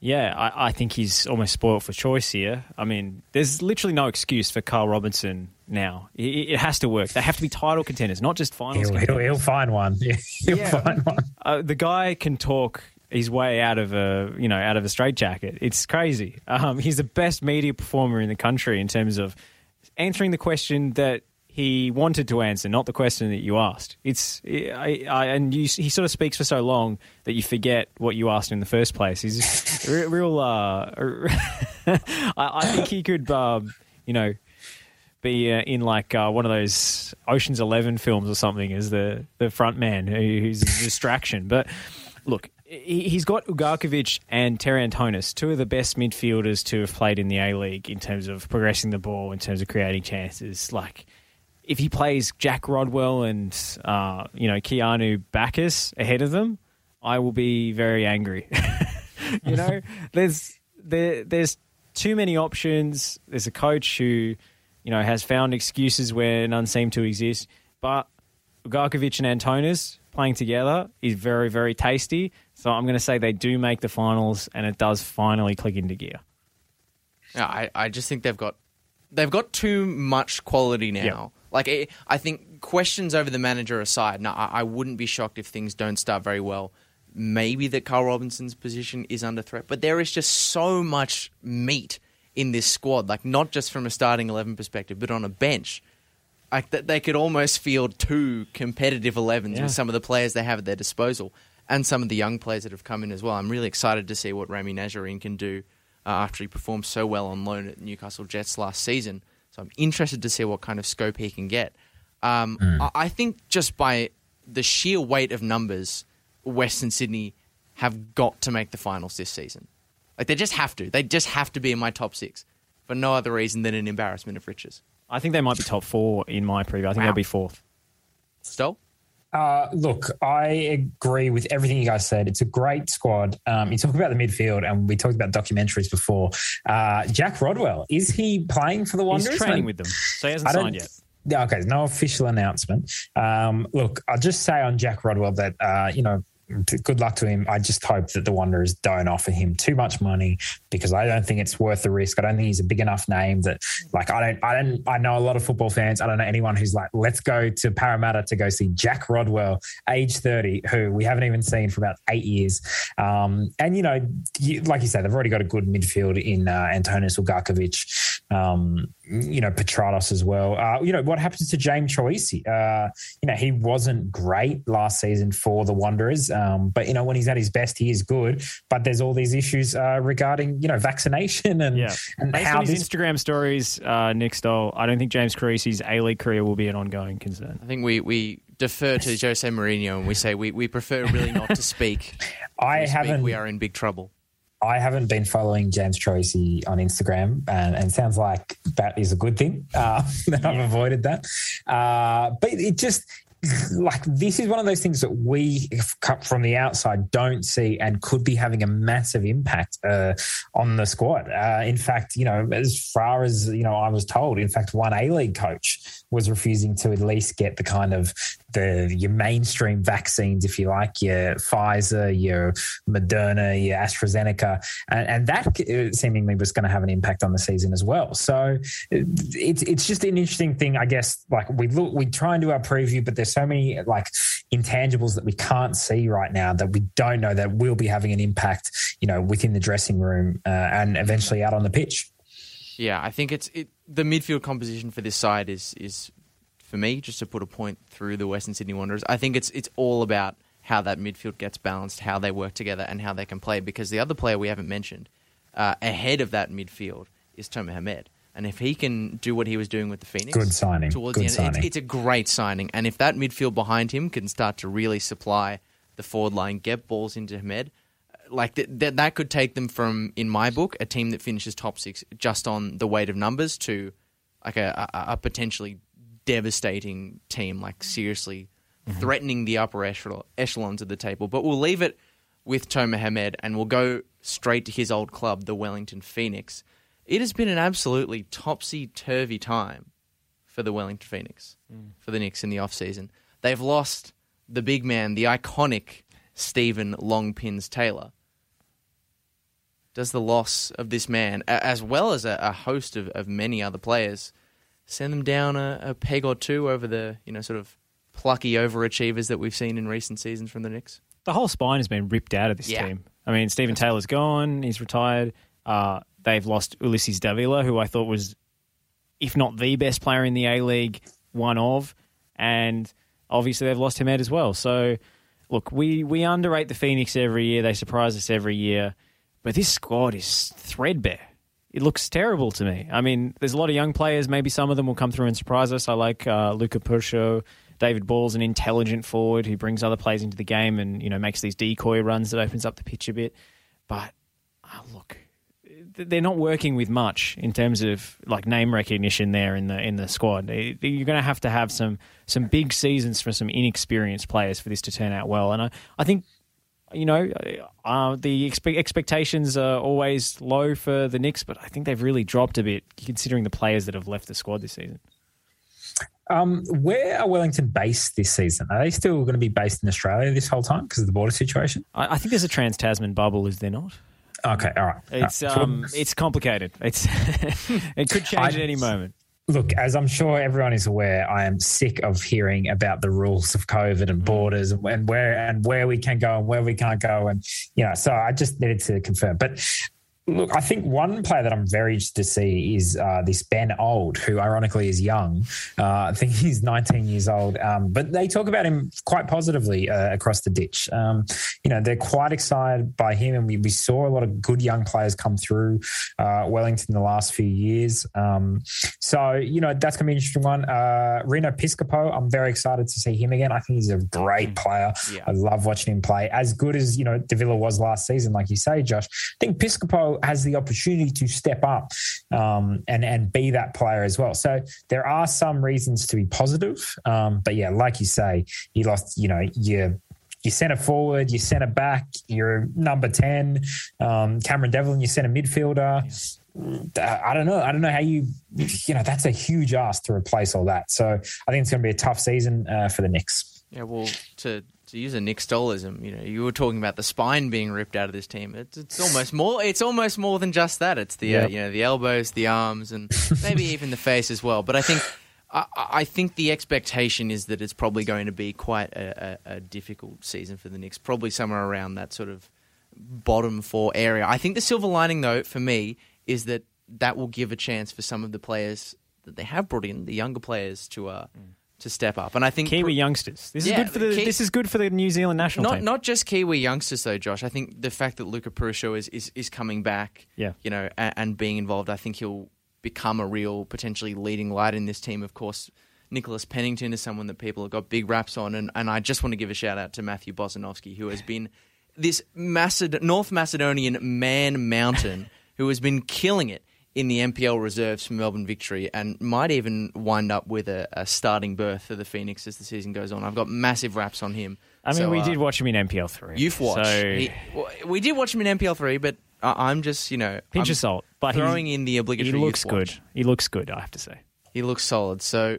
Yeah, I think he's almost spoiled for choice here. I mean, there's literally no excuse for Carl Robinson now. It has to work. They have to be title contenders, not just finals contenders. He'll find one. Find one. The guy can talk his way out of a straitjacket. It's crazy. He's the best media performer in the country in terms of answering the question that he wanted to answer, not the question that you asked. He sort of speaks for so long that you forget what you asked in the first place. He's real. I think he could, be in like one of those Ocean's 11 films or something as the front man who's a distraction. But look, he's got Ugarkovic and Terry Antonis, two of the best midfielders to have played in the A-League in terms of progressing the ball, in terms of creating chances. Like, if he plays Jack Rodwell and, Keanu Backus ahead of them, I will be very angry. You know, there's too many options. There's a coach who, you know, has found excuses where none seem to exist. But Ugarkovic and Antonis playing together is very, very tasty. So I'm going to say they do make the finals, and it does finally click into gear. Yeah, I just think they've got too much quality now. Yep. I think questions over the manager aside, now I wouldn't be shocked if things don't start very well. Maybe that Carl Robinson's position is under threat, but there is just so much meat in this squad, like not just from a starting 11 perspective, but on a bench. Like that, they could almost field 2 competitive 11s with some of the players they have at their disposal and some of the young players that have come in as well. I'm really excited to see what Rami Najarine can do after he performed so well on loan at Newcastle Jets last season. So I'm interested to see what kind of scope he can get. I think just by the sheer weight of numbers, Western Sydney have got to make the finals this season. Like, they just have to. They just have to be in my top six for no other reason than an embarrassment of riches. I think they might be top four in my preview. I think they'll be fourth. Stoll? Look, I agree with everything you guys said. It's a great squad. You talk about the midfield, and we talked about documentaries before. Jack Rodwell, is he playing for the Wanderers? He's training with them, so he hasn't signed yet. Okay, no official announcement. Look, I'll just say on Jack Rodwell that, good luck to him. I just hope that the Wanderers don't offer him too much money, because I don't think it's worth the risk. I don't think he's a big enough name that, like, I know a lot of football fans. I don't know anyone who's like, let's go to Parramatta to go see Jack Rodwell, age 30, who we haven't even seen for about 8 years. And, like you say, they've already got a good midfield in Antonis Ugarkovic, Petratos as well. What happens to James Troisi? He wasn't great last season for the Wanderers, but, when he's at his best, he is good. But there's all these issues regarding, vaccination and based on his Instagram stories, Nick Stoll, I don't think James Troisi's A-League career will be an ongoing concern. I think we defer to Jose Mourinho and we say we prefer really not to speak. We are in big trouble. I haven't been following James Troisi on Instagram, and sounds like that is a good thing. I've avoided that. But it just... like, this is one of those things that we from the outside don't see and could be having a massive impact on the squad. In fact, as far as, I was told, in fact, one A-League coach was refusing to at least get the kind of your mainstream vaccines, if you like, your Pfizer, your Moderna, your AstraZeneca, and that seemingly was going to have an impact on the season as well. So it's just an interesting thing, I guess. Like, we try and do our preview, but there's so many like intangibles that we can't see right now that we don't know that will be having an impact, within the dressing room and eventually out on the pitch. Yeah, I think the midfield composition for this side is for me, just to put a point through the Western Sydney Wanderers. I think it's all about how that midfield gets balanced, how they work together, and how they can play. Because the other player we haven't mentioned ahead of that midfield is Tomo Hamed. And if he can do what he was doing with the Phoenix... Good signing. Towards the end, it's a great signing. And if that midfield behind him can start to really supply the forward line, get balls into Hamed, like that could take them from, in my book, a team that finishes top six just on the weight of numbers to like a potentially devastating team, like seriously threatening the upper echelons of the table. But we'll leave it with Tomo Hamed and we'll go straight to his old club, the Wellington Phoenix. It has been an absolutely topsy-turvy time for the Wellington Phoenix, for the Knicks in the off-season. They've lost the big man, the iconic Stephen Longpins Taylor. Does the loss of this man, as well as a host of many other players, send them down a peg or two over the sort of plucky overachievers that we've seen in recent seasons from the Knicks? The whole spine has been ripped out of this team. I mean, Stephen Taylor's gone, he's retired. They've lost Ulysses Davila, who I thought was, if not the best player in the A-League, one of. And obviously they've lost Hamed as well. So, look, we underrate the Phoenix every year. They surprise us every year. But this squad is threadbare. It looks terrible to me. I mean, there's a lot of young players. Maybe some of them will come through and surprise us. I like Luca Pursho. David Ball's an intelligent forward who brings other players into the game and, makes these decoy runs that opens up the pitch a bit. But, look... they're not working with much in terms of like name recognition there in the squad. You're going to have some big seasons for some inexperienced players for this to turn out well. And I think, the expectations are always low for the Knicks, but I think they've really dropped a bit considering the players that have left the squad this season. Where are Wellington based this season? Are they still going to be based in Australia this whole time because of the border situation? I think there's a trans-Tasman bubble, is there not? Okay, all right. It's it's complicated. It could change at any moment. Look, as I'm sure everyone is aware, I am sick of hearing about the rules of COVID and borders and where we can go and where we can't go, and so I just needed to confirm. But Look, I think one player that I'm very interested to see is this Ben Old, who ironically is young. I think he's 19 years old, but they talk about him quite positively across the ditch. They're quite excited by him, and we saw a lot of good young players come through Wellington the last few years. So, that's going to be an interesting one. Reno Piscopo, I'm very excited to see him again. I think he's a great player. Yeah. I love watching him play. As good as, Davila was last season, like you say, Josh, I think Piscopo has the opportunity to step up and be that player as well. So there are some reasons to be positive. But yeah, like you say, you lost, your centre forward, your centre back, your number 10, Cameron Devlin, your centre midfielder. Yes. I don't know how you that's a huge ask to replace all that. So I think it's going to be a tough season for the Knicks. Yeah, well, to use a Nick Stollism, you were talking about the spine being ripped out of this team. It's almost more than just that. It's the the elbows, the arms, and maybe even the face as well. But I think I think the expectation is that it's probably going to be quite a difficult season for the Knicks, probably somewhere around that sort of bottom four area. I think the silver lining, though, for me, is that will give a chance for some of the players that they have brought in, the younger players, to step up. And I think Kiwi youngsters. This is good for the New Zealand national team. Not just Kiwi youngsters though, Josh. I think the fact that Luca Purusho is coming back, and being involved, I think he'll become a real potentially leading light in this team. Of course, Nicholas Pennington is someone that people have got big raps on, and I just want to give a shout out to Matthew Bosanowski, who has been this North Macedonian man mountain who has been killing it in the NPL reserves for Melbourne Victory, and might even wind up with a starting berth for the Phoenix as the season goes on. I've got massive raps on him. I mean, we did watch him in NPL 3. You've watched. We did watch him in NPL 3, but I'm just, pinch of salt. But throwing in the obligatory youth watch. He looks good. He looks good, I have to say. He looks solid. So,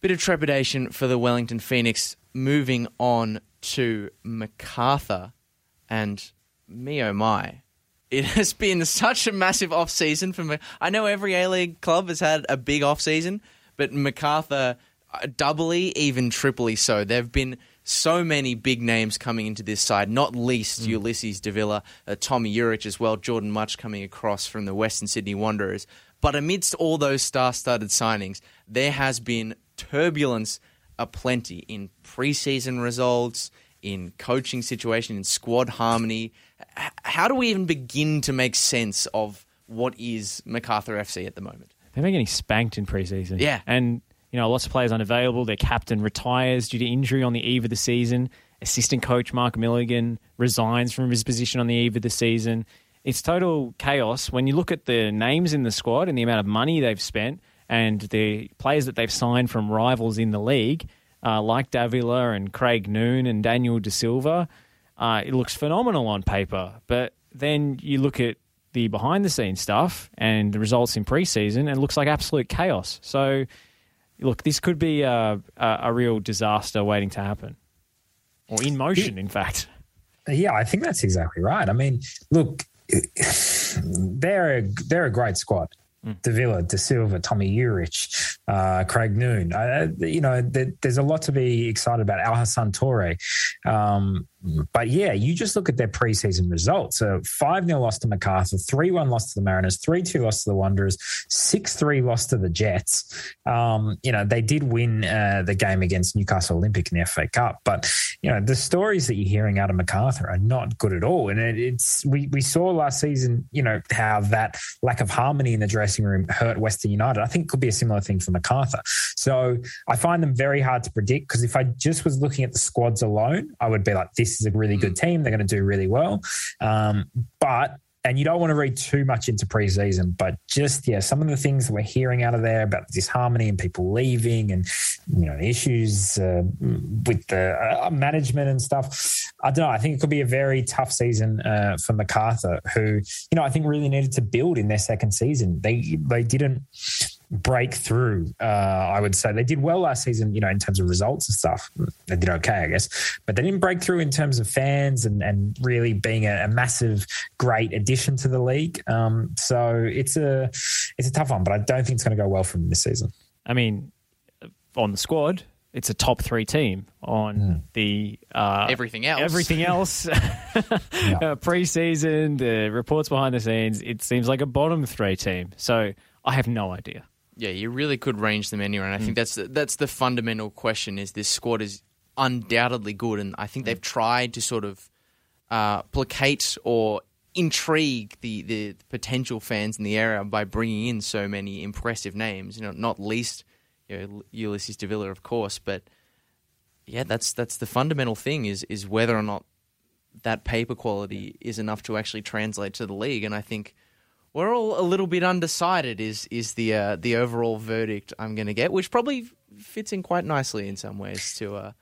bit of trepidation for the Wellington Phoenix. Moving on to MacArthur, and me oh my. It has been such a massive off-season for me. I know every A-League club has had a big off-season, but MacArthur doubly, even triply so. There have been so many big names coming into this side, not least Ulysses Davila, Tommy Urich as well, Jordan Much coming across from the Western Sydney Wanderers. But amidst all those star-studded signings, there has been turbulence aplenty in pre-season results, in coaching situation, in squad harmony. How do we even begin to make sense of what is MacArthur FC at the moment? They've been getting spanked in preseason. Yeah. And, lots of players unavailable. Their captain retires due to injury on the eve of the season. Assistant coach Mark Milligan resigns from his position on the eve of the season. It's total chaos. When you look at the names in the squad and the amount of money they've spent and the players that they've signed from rivals in the league, like Davila and Craig Noon and Daniel De Silva, it looks phenomenal on paper, but then you look at the behind-the-scenes stuff and the results in preseason, and it looks like absolute chaos. So, look, this could be a real disaster waiting to happen, or in motion, in fact. Yeah, I think that's exactly right. I mean, look, they're a great squad. Davila, De Silva, Tommy Urich, Craig Noon. There's a lot to be excited about. Al Hassan Torre. But yeah, you just look at their preseason results. So 5-0 loss to MacArthur, 3-1 loss to the Mariners, 3-2 loss to the Wanderers, 6-3 loss to the Jets. They did win the game against Newcastle Olympic in the FA Cup, but the stories that you're hearing out of MacArthur are not good at all. And we saw last season, how that lack of harmony in the dressing room hurt Western United. I think it could be a similar thing for MacArthur. So I find them very hard to predict, because if I just was looking at the squads alone, I would be like, this is a really good team. They're going to do really well. But you don't want to read too much into preseason, but just, some of the things that we're hearing out of there about disharmony and people leaving and, issues with the management and stuff. I don't know. I think it could be a very tough season for MacArthur, who, I think really needed to build in their second season. They didn't break through, I would say. They did well last season, in terms of results and stuff. They did okay, I guess. But they didn't break through in terms of fans and really being a massive, great addition to the league. So it's a tough one, but I don't think it's going to go well for them this season. I mean, on the squad, it's a top three team on the everything else. Preseason, the reports behind the scenes, it seems like a bottom three team. So I have no idea. Yeah, you really could range them anywhere, and I think that's the fundamental question. Is this squad is undoubtedly good, and I think they've tried to sort of placate or intrigue the potential fans in the area by bringing in so many impressive names. You know, not least Ulysses Davila, of course, but yeah, that's the fundamental thing is whether or not that paper quality is enough to actually translate to the league, and I think we're all a little bit undecided is the overall verdict I'm going to get, which probably fits in quite nicely in some ways to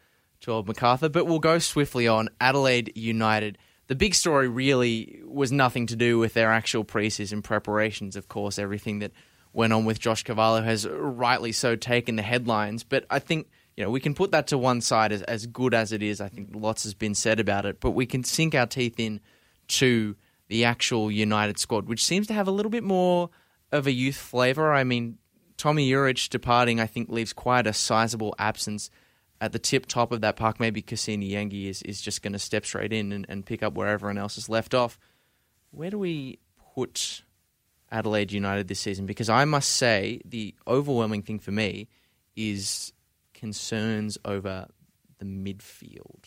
old MacArthur. But we'll go swiftly on. Adelaide United. The big story really was nothing to do with their actual preseason preparations, of course. Everything that went on with Josh Cavallo has rightly so taken the headlines. But I think we can put that to one side as good as it is. I think lots has been said about it. But we can sink our teeth in to the actual United squad, which seems to have a little bit more of a youth flavour. I mean, Tommy Urich departing, I think, leaves quite a sizable absence at the tip-top of that pack. Maybe Cassini Yangi is just going to step straight in and pick up where everyone else has left off. Where do we put Adelaide United this season? Because I must say the overwhelming thing for me is concerns over the midfield.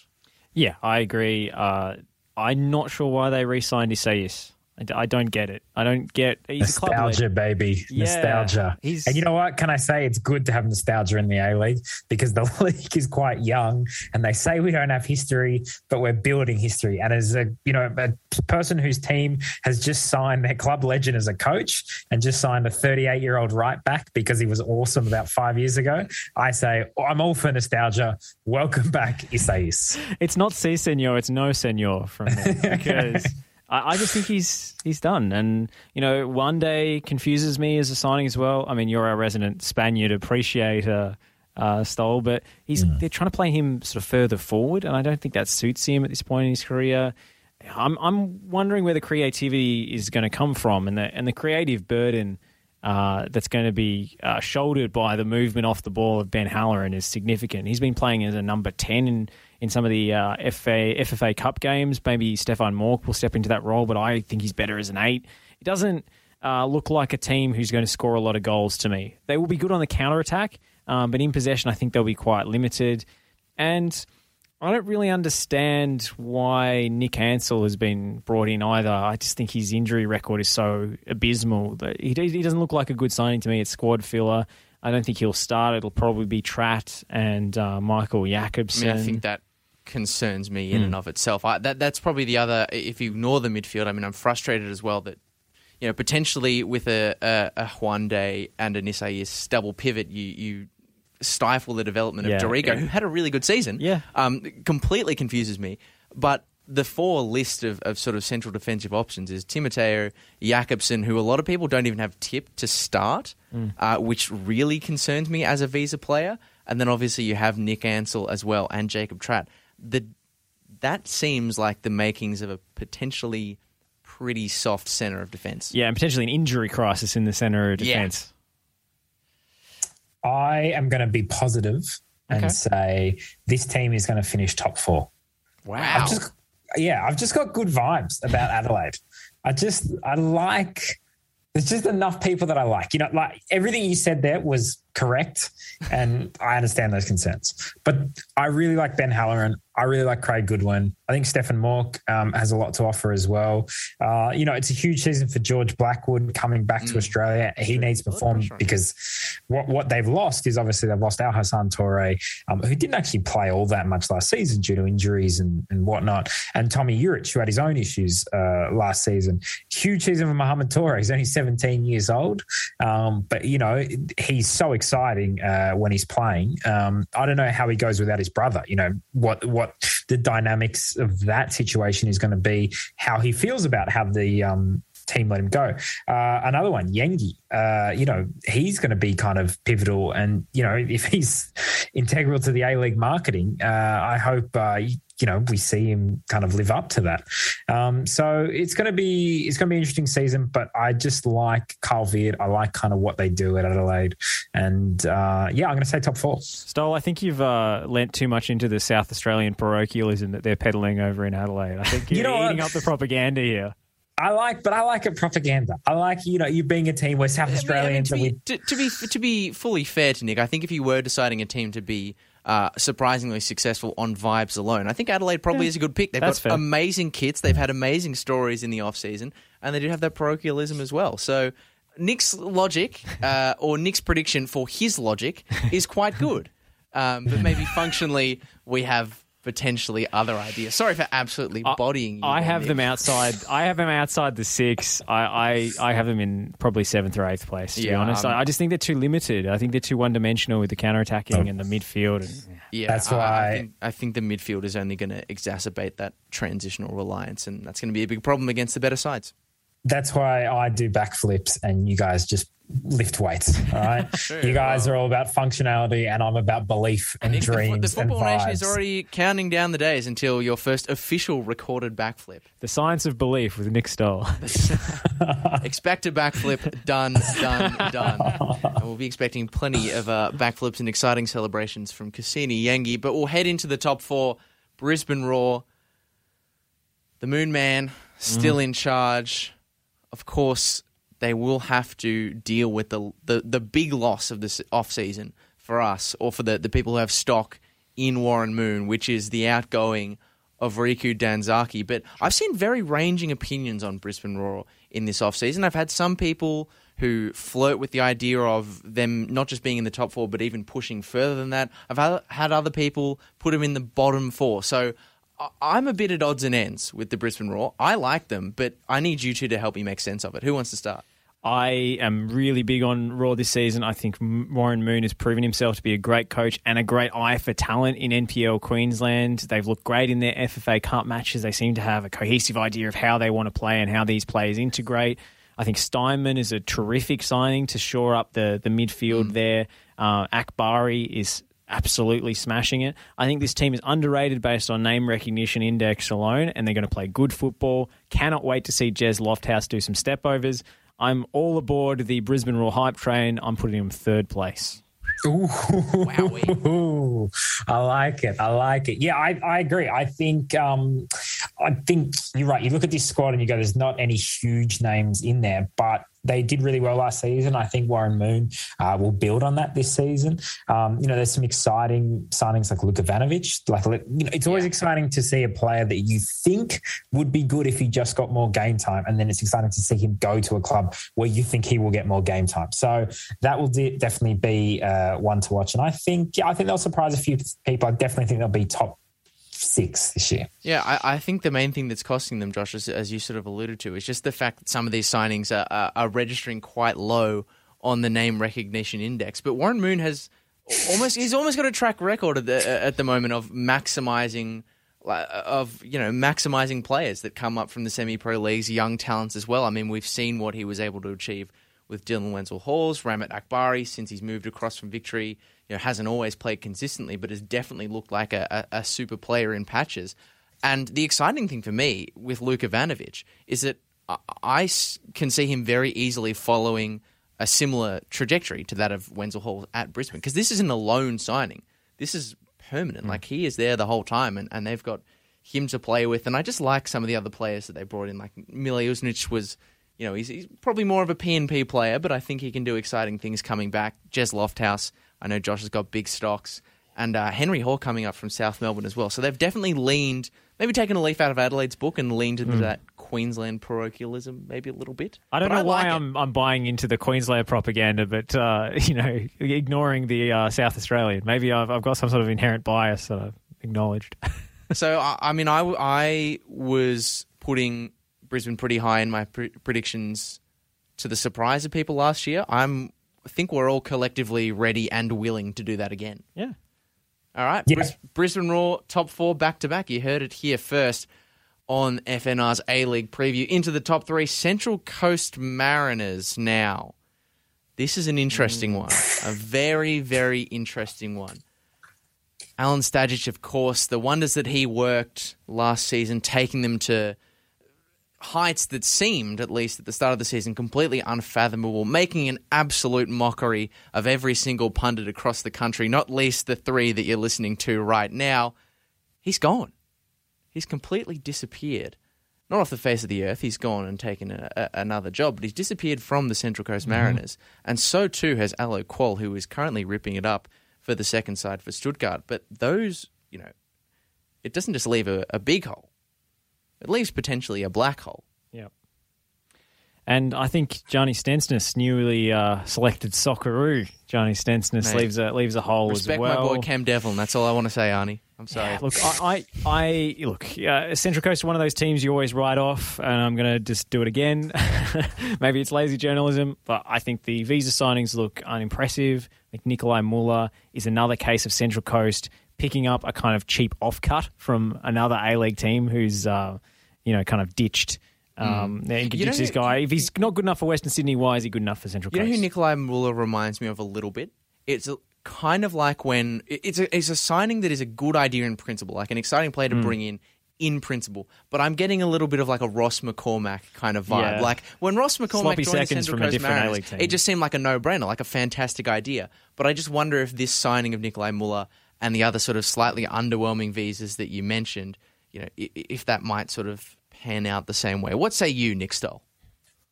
Yeah, I agree. I'm not sure why they re-signed Isaias. I don't get it. I don't get... He's nostalgia, baby. Yeah, nostalgia. And you know what? Can I say it's good to have nostalgia in the A-League because the league is quite young and they say we don't have history, but we're building history. And as a person whose team has just signed their club legend as a coach and just signed a 38-year-old right back because he was awesome about 5 years ago, I say, I'm all for nostalgia. Welcome back, Isais. It's not si senor, it's no senor from me because... I just think he's done. And, One Day confuses me as a signing as well. I mean, you're our resident Spaniard appreciator, Stoll, but they're trying to play him sort of further forward, and I don't think that suits him at this point in his career. I'm wondering where the creativity is going to come from and the creative burden that's going to be shouldered by the movement off the ball of Ben Halloran is significant. He's been playing as a number 10 in some of the FFA Cup games. Maybe Stefan Mork will step into that role, but I think he's better as an 8. It doesn't look like a team who's going to score a lot of goals to me. They will be good on the counter-attack, but in possession I think they'll be quite limited. And I don't really understand why Nick Ansell has been brought in either. I just think his injury record is so abysmal. He doesn't look like a good signing to me. It's squad filler. I don't think he'll start. It'll probably be Tratt and Michael Jakobsen. I mean, I think that concerns me in and of itself. That's probably the other, if you ignore the midfield, I mean, I'm frustrated as well that, potentially with a Juan Day and an Isaias double pivot, you stifle the development of Dorigo, who had a really good season. Yeah. Completely confuses me. But the four list of sort of central defensive options is Timoteo, Jakobsen, who a lot of people don't even have tipped to start, which really concerns me as a Visa player. And then obviously you have Nick Ansell as well and Jacob Tratt. That seems like the makings of a potentially pretty soft centre of defence. Yeah, and potentially an injury crisis in the centre of defence. Yeah. I am going to be positive and say this team is going to finish top 4. Wow. I've just got good vibes about Adelaide. There's just enough people that I like. Everything you said there was correct, and I understand those concerns. But I really like Ben Halloran. I really like Craig Goodwin. I think Stefan Mork has a lot to offer as well. It's a huge season for George Blackwood coming back to Australia. He needs to perform because what they've lost is obviously they've lost Al Hassan Torre, who didn't actually play all that much last season due to injuries and whatnot, and Tommy Urich, who had his own issues last season. Huge season for Mohamed Torre. He's only 17 years old, but, he's so exciting when he's playing. I don't know how he goes without his brother, what the dynamics of that situation is going to be, how he feels about how the team let him go. Another one, Yengi. You know, he's going to be kind of pivotal, and you know, if he's integral to the A-League marketing, I hope you know, we see him kind of live up to that. So it's going to be an interesting season. But I just like Carl Veard. I like kind of what they do at Adelaide, and yeah, I'm going to say top four. Stoll, I think you've lent too much into the South Australian parochialism that they're peddling over in Adelaide. I think you're eating up the propaganda here. I like it propaganda. I like, you know, you being a team where South Australians. I mean, to be fully fair to Nick, I think if you were deciding a team to be surprisingly successful on vibes alone, I think Adelaide probably is a good pick. They've got fair. Amazing kits. They've had amazing stories in the off season, and they do have that parochialism as well. So Nick's logic, or Nick's prediction for his logic, is quite good. But maybe functionally, we have potentially other ideas. Sorry for absolutely bodying you. I have them outside the six. I have them in probably 7th or 8th place, to be honest. I just think they're too limited. I think they're too one-dimensional with the counter-attacking and the midfield. And, yeah, that's why I think the midfield is only going to exacerbate that transitional reliance, and that's going to be a big problem against the better sides. That's why I do backflips and you guys just lift weights, all right? True, you guys are all about functionality, and I'm about belief and dreams. The football and vibes. Nation is already counting down the days until your first official recorded backflip. The science of belief with Nick Stoll. Expect a backflip, done. And we'll be expecting plenty of backflips and exciting celebrations from Cassini Yengi, but we'll head into the top four. Brisbane Roar, the Moon Man, still in charge. Of course, they will have to deal with the big loss of this off-season for us, or for the people who have stock in Warren Moon, which is the outgoing of Riku Danzaki. But I've seen very ranging opinions on Brisbane Roar in this off-season. I've had some people who flirt with the idea of them not just being in the top four, but even pushing further than that. I've had other people put them in the bottom four. So I'm a bit at odds and ends with the Brisbane Roar. I like them, but I need you two to help me make sense of it. Who wants to start? I am really big on Roar this season. I think Warren Moon has proven himself to be a great coach and a great eye for talent in NPL Queensland. They've looked great in their FFA Cup matches. They seem to have a cohesive idea of how they want to play and how these players integrate. I think Steinman is a terrific signing to shore up the midfield there. Akbari is absolutely smashing it. I think this team is underrated based on name recognition index alone, and they're going to play good football. Cannot wait to see Jez Lofthouse do some stepovers. I'm all aboard the Brisbane Roar hype train. I'm putting him 3rd place. Ooh. Wowie. I like it. Yeah, I agree. I think you're right. You look at this squad and you go, there's not any huge names in there, but they did really well last season. I think Warren Moon will build on that this season. You know, there's some exciting signings like Luka Ivanovic. Like, you know, it's always exciting to see a player that you think would be good if he just got more game time, and then it's exciting to see him go to a club where you think he will get more game time. So that will definitely be one to watch. And I think they'll surprise a few people. I definitely think they'll be top 6 this year. Yeah, I think the main thing that's costing them, Josh, as you sort of alluded to, is just the fact that some of these signings are registering quite low on the name recognition index. But Warren Moon has almost got a track record at the moment of maximizing players that come up from the semi-pro leagues, young talents as well. I mean, we've seen what he was able to achieve with Dylan Wenzel-Hawes. Ramat Akbari, since he's moved across from Victory, you know, hasn't always played consistently, but has definitely looked like a super player in patches. And the exciting thing for me with Luka Ivanovic is that I can see him very easily following a similar trajectory to that of Wenzel-Hall at Brisbane, because this isn't a loan signing. This is permanent. Like, he is there the whole time, and they've got him to play with. And I just like some of the other players that they brought in. Like, Mile Uznic was, you know, he's probably more of a PNP player, but I think he can do exciting things coming back. Jez Lofthouse, I know Josh has got big stocks, and Henry Hoare coming up from South Melbourne as well. So they've definitely leaned, maybe taken a leaf out of Adelaide's book and leaned into that Queensland parochialism maybe a little bit. I don't know why I'm buying into the Queensland propaganda, but you know, ignoring the South Australian. Maybe I've got some sort of inherent bias that I've acknowledged. So I was putting Brisbane pretty high in my predictions to the surprise of people last year. I think we're all collectively ready and willing to do that again. Yeah. All right. Yeah. Brisbane Roar, top 4 back-to-back. You heard it here first. on FNR's A-League preview. Into the top three, Central Coast Mariners now. This is an interesting one, a very, very interesting one. Alan Stajic, of course, the wonders that he worked last season, taking them to heights that seemed, at least at the start of the season, completely unfathomable, making an absolute mockery of every single pundit across the country, not least the three that you're listening to right now. He's gone. He's completely disappeared. Not off the face of the earth. He's gone and taken another job, but he's disappeared from the Central Coast Mariners. And so too has Alo Quoll, who is currently ripping it up for the second side for Stuttgart. But those, you know, it doesn't just leave a big hole. It leaves potentially a black hole. Yeah. And I think Johnny Stensnes, newly selected Socceroo, Johnny Stensnes leaves a hole as well. Respect my boy Cam Devlin. That's all I want to say, Arnie. I'm sorry. Yeah, look, I Central Coast are one of those teams you always write off, and I'm going to just do it again. Maybe it's lazy journalism, but I think the visa signings look unimpressive. I think Nikolai Muller is another case of Central Coast picking up a kind of cheap offcut from another A-League team who's, kind of ditched. Ditched this guy. If he's not good enough for Western Sydney, why is he good enough for Central Coast? You know who Nikolai Muller reminds me of a little bit? It's kind of like when it's a signing that is a good idea in principle, like an exciting player to bring in principle. But I'm getting a little bit of like a Ross McCormack kind of vibe. Yeah. Like when Ross McCormack joined the Central Coast Mariners, it just seemed like a no-brainer, like a fantastic idea. But I just wonder if this signing of Nikolai Muller and the other sort of slightly underwhelming visas that you mentioned, you know, if that might sort of pan out the same way. What say you, Nick Stoll?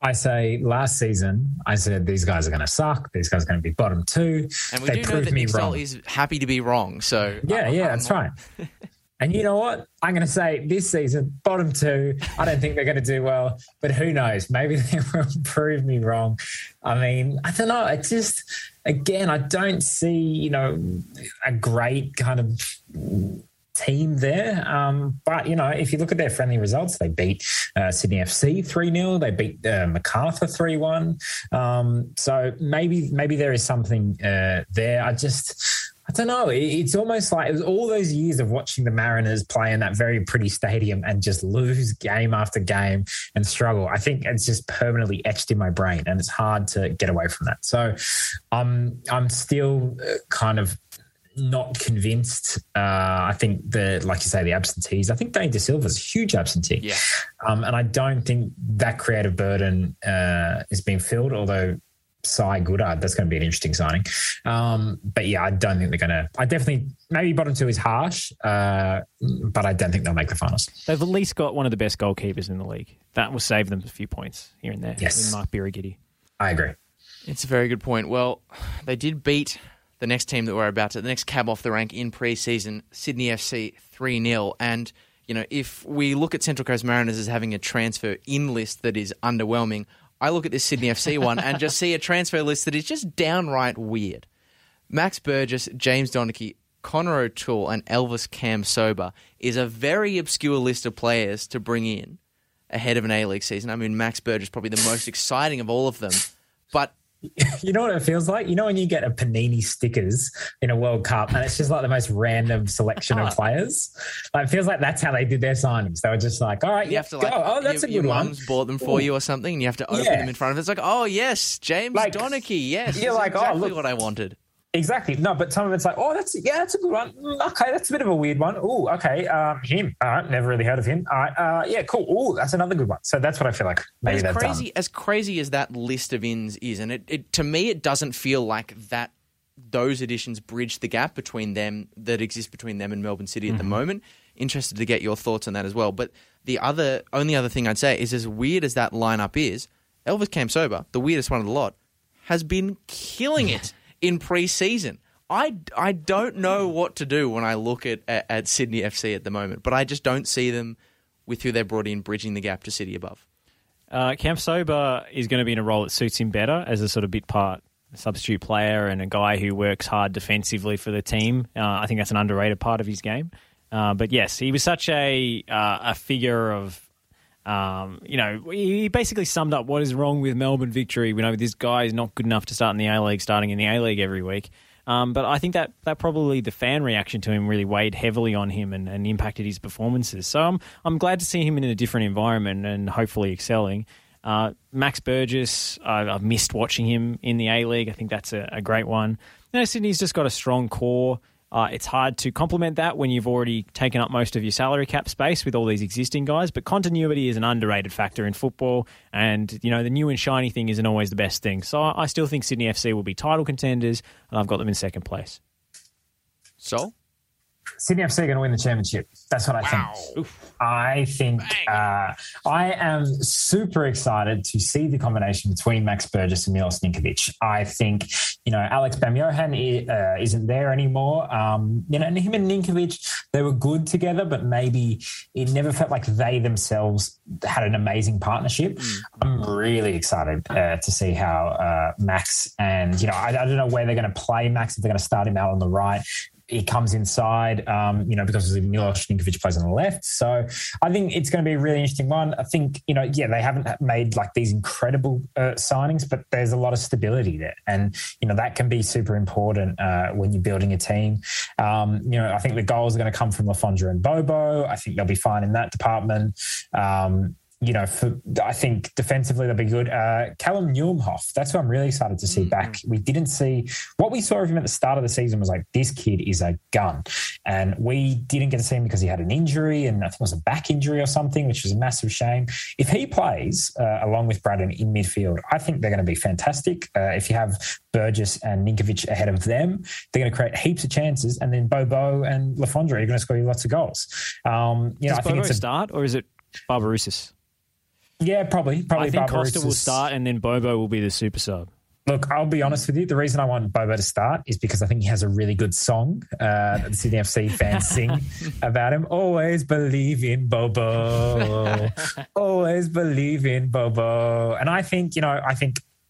I say last season, I said these guys are going to suck. These guys are going to be bottom two. And they proved me wrong. Nick Stoll is happy to be wrong. So yeah, that's right. And you know what? I'm going to say this season, bottom two. I don't think they're going to do well, but who knows? Maybe they will prove me wrong. I mean, I don't know. It's just, again, I don't see, a great kind of team there. But, if you look at their friendly results, they beat Sydney FC 3-0. They beat MacArthur 3-1. So maybe there is something there. I don't know. It's almost like it was all those years of watching the Mariners play in that very pretty stadium and just lose game after game and struggle. I think it's just permanently etched in my brain and it's hard to get away from that. So I'm still kind of not convinced. I think like you say, the absentees, I think Dane De Silva's a huge absentee. Yeah. And I don't think that creative burden is being filled, although Cy Goodard, that's going to be an interesting signing. But yeah, I don't think they're going to, I definitely, maybe bottom two is harsh, but I don't think they'll make the finals. They've at least got one of the best goalkeepers in the league. That will save them a few points here and there. Yes. In Mark Birigidi. I agree. It's a very good point. Well, they did beat the next team that we're about to, the next cab off the rank in pre-season, Sydney FC 3-0. And, if we look at Central Coast Mariners as having a transfer in list that is underwhelming, I look at this Sydney FC one and just see a transfer list that is just downright weird. Max Burgess, James Donachie, Connor O'Toole and Elvis Kamsoba is a very obscure list of players to bring in ahead of an A-League season. I mean, Max Burgess probably the most exciting of all of them, but you know what it feels like? You know when you get a Panini stickers in a World Cup and it's just like the most random selection of players? Like, it feels like that's how they did their signings. They were just like, all right, you have to go. That's a good one. Your mum's bought them for you or something and you have to open them in front of it. It's like, oh, yes, James Donachie, yes. You're like, exactly what I wanted. Exactly. No, but some of it's like, oh, that's a good one. Okay, that's a bit of a weird one. Oh, okay, him. All right, never really heard of him. All right, yeah, cool. Oh, that's another good one. So that's what I feel like. Maybe that's crazy. As crazy as that list of ins is, and it to me, it doesn't feel like that. Those additions bridge the gap between them that exists between them and Melbourne City at the moment. Interested to get your thoughts on that as well. But the only other thing I'd say is, as weird as that lineup is, Elvis Kamsoba, the weirdest one of the lot, has been killing it. In pre-season, I don't know what to do when I look at Sydney FC at the moment, but I just don't see them with who they brought in bridging the gap to City above. Kamsoba is going to be in a role that suits him better as a sort of bit part substitute player and a guy who works hard defensively for the team. I think that's an underrated part of his game. But yes, he was such a figure of. He basically summed up what is wrong with Melbourne Victory. We know this guy is not good enough to start in the A-League, starting in the A-League every week. But I think that probably the fan reaction to him really weighed heavily on him and impacted his performances. So I'm glad to see him in a different environment and hopefully excelling. Max Burgess, I've missed watching him in the A-League. I think that's a great one. You know, Sydney's just got a strong core. It's hard to complement that when you've already taken up most of your salary cap space with all these existing guys, but continuity is an underrated factor in football, and you know the new and shiny thing isn't always the best thing. So I still think Sydney FC will be title contenders, and I've got them in second place. So? Sydney FC are going to win the championship. That's what I think. Oof. I think I am super excited to see the combination between Max Burgess and Milos Ninkovic. I think, you know, Alex Bamjohan isn't there anymore. You know, and him and Ninkovic, they were good together, but maybe it never felt like they themselves had an amazing partnership. I'm really excited to see how Max and, you know, I don't know where they're going to play Max, if they're going to start him out on the right. He comes inside, you know, because Milos Ninkovic plays on the left. So I think it's going to be a really interesting one. I think, you know, yeah, they haven't made like these incredible signings, but there's a lot of stability there. And, you know, that can be super important when you're building a team. You know, I think the goals are going to come from Lafondra and Bobo. I think they'll be fine in that department. You know, I think defensively they'll be good. Callum Newhoff, that's who I'm really excited to see back. We didn't see what we saw of him at the start of the season was like, this kid is a gun. And we didn't get to see him because he had an injury, and I think it was a back injury or something, which was a massive shame. If he plays along with Braddon in midfield, I think they're going to be fantastic. If you have Burgess and Ninkovic ahead of them, they're going to create heaps of chances. And then Bobo and Lafondra are going to score you lots of goals. You know, I think Bobo it's a start, or is it Barbarouses? Yeah, probably. I think Kosta will start, and then Bobo will be the super sub. Look, I'll be honest with you. The reason I want Bobo to start is because I think he has a really good song that the Sydney FC fans sing about him. Always believe in Bobo. Always believe in Bobo. And I think, you know,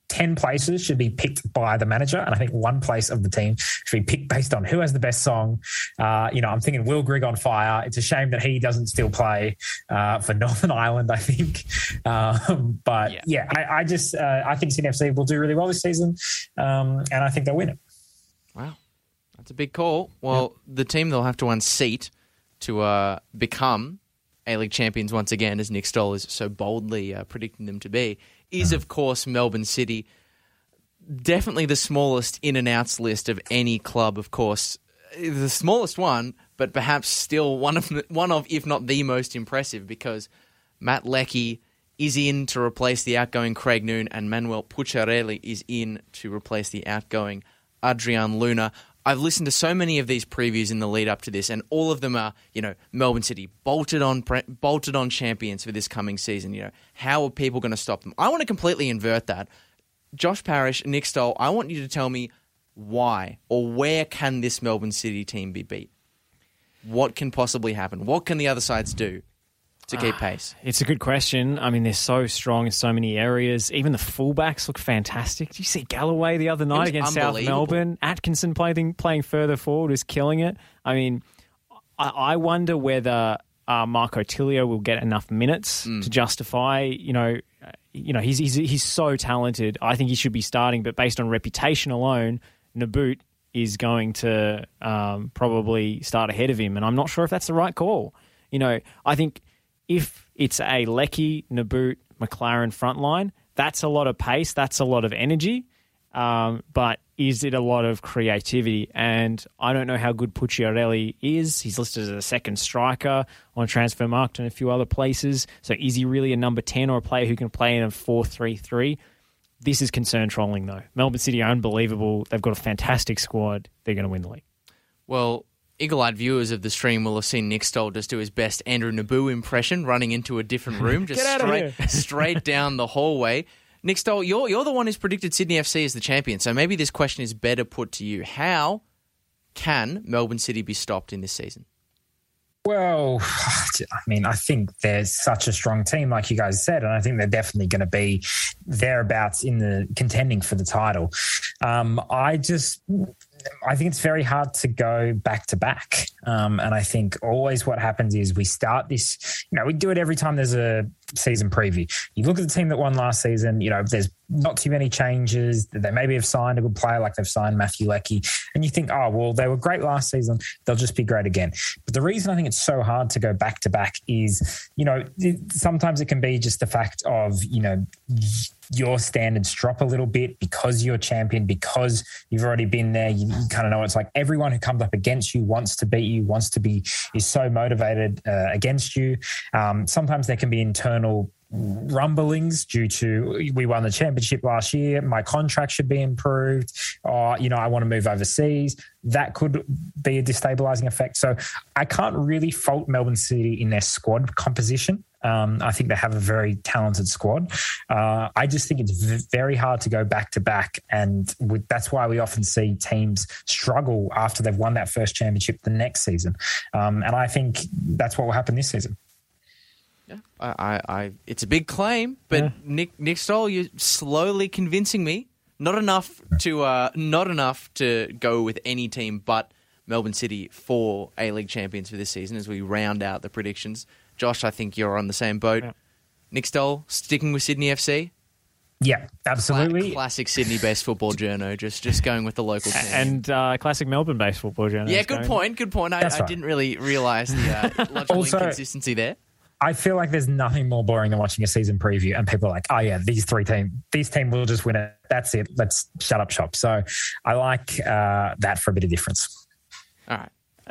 10 places should be picked by the manager, and I think one place of the team should be picked based on who has the best song. You know, I'm thinking Will Grigg on fire. It's a shame that he doesn't still play for Northern Ireland, I think. But, yeah, I just I think Sydney FC will do really well this season, and I think they'll win it. Wow. That's a big call. Well, the team they'll have to unseat to become A-League champions once again, as Nick Stoll is so boldly predicting them to be, is, of course, Melbourne City. Definitely the smallest in and outs list of any club, of course. The smallest one, but perhaps still one of, if not the most impressive, because Matt Leckie is in to replace the outgoing Craig Noon, and Manuel Pucciarelli is in to replace the outgoing Adrian Luna. I've listened to so many of these previews in the lead up to this, and all of them are, you know, Melbourne City bolted on champions for this coming season. You know, how are people going to stop them? I want to completely invert that. Josh Parrish, Nick Stoll, I want you to tell me why or where can this Melbourne City team be beat? What can possibly happen? What can the other sides do to keep pace? It's a good question. I mean, they're so strong in so many areas. Even the fullbacks look fantastic. Did you see Galloway the other night against South Melbourne? Atkinson playing further forward was killing it. I mean, I wonder whether Marco Tilio will get enough minutes to justify, you know, he's so talented. I think he should be starting, but based on reputation alone, Naboot is going to probably start ahead of him, and I'm not sure if that's the right call. You know, I think if it's a Leckie, Naboot, McLaren frontline, that's a lot of pace, that's a lot of energy, but is it a lot of creativity? And I don't know how good Pucciarelli is. He's listed as a second striker on Transfermarkt and a few other places. So is he really a number 10 or a player who can play in a 4-3-3? This is concern trolling, though. Melbourne City are unbelievable. They've got a fantastic squad. They're going to win the league. Well, eagle-eyed viewers of the stream will have seen Nick Stoll just do his best Andrew Naboo impression, running into a different room, just straight down the hallway. Nick Stoll, you're the one who's predicted Sydney FC as the champion, so maybe this question is better put to you. How can Melbourne City be stopped in this season? Well, I mean, I think they're such a strong team, like you guys said, and I think they're definitely going to be thereabouts in the contending for the title. I just... I think it's very hard to go back to back. And I think always what happens is we start this, you know, we do it every time there's a season preview. You look at the team that won last season, you know, there's not too many changes. They maybe have signed a good player, like they've signed Matthew Leckie. And you think, oh, well, they were great last season. They'll just be great again. But the reason I think it's so hard to go back to back is, you know, sometimes it can be just the fact of, you know, your standards drop a little bit because you're champion, because you've already been there. You kind of know it's like everyone who comes up against you wants to beat you, wants to be, is so motivated against you. Sometimes there can be internal rumblings due to we won the championship last year, my contract should be improved, or, you know, I want to move overseas. That could be a destabilising effect. So I can't really fault Melbourne City in their squad composition. I think they have a very talented squad. I just think it's very hard to go back to back. And that's why we often see teams struggle after they've won that first championship the next season. And I think that's what will happen this season. Yeah, it's a big claim, but yeah. Nick Stoll, you're slowly convincing me. Not enough to go with any team but Melbourne City for A-League champions for this season as we round out the predictions. Josh, I think you're on the same boat. Yeah. Nick Stoll, sticking with Sydney FC? Yeah, absolutely. Classic Sydney-based football journo, just going with the local team. And classic Melbourne-based football journo. Yeah, good point. I didn't really realise the logical inconsistency there. I feel like there's nothing more boring than watching a season preview and people are like, oh yeah, these team will just win it. That's it. Let's shut up shop. So I like that for a bit of difference. All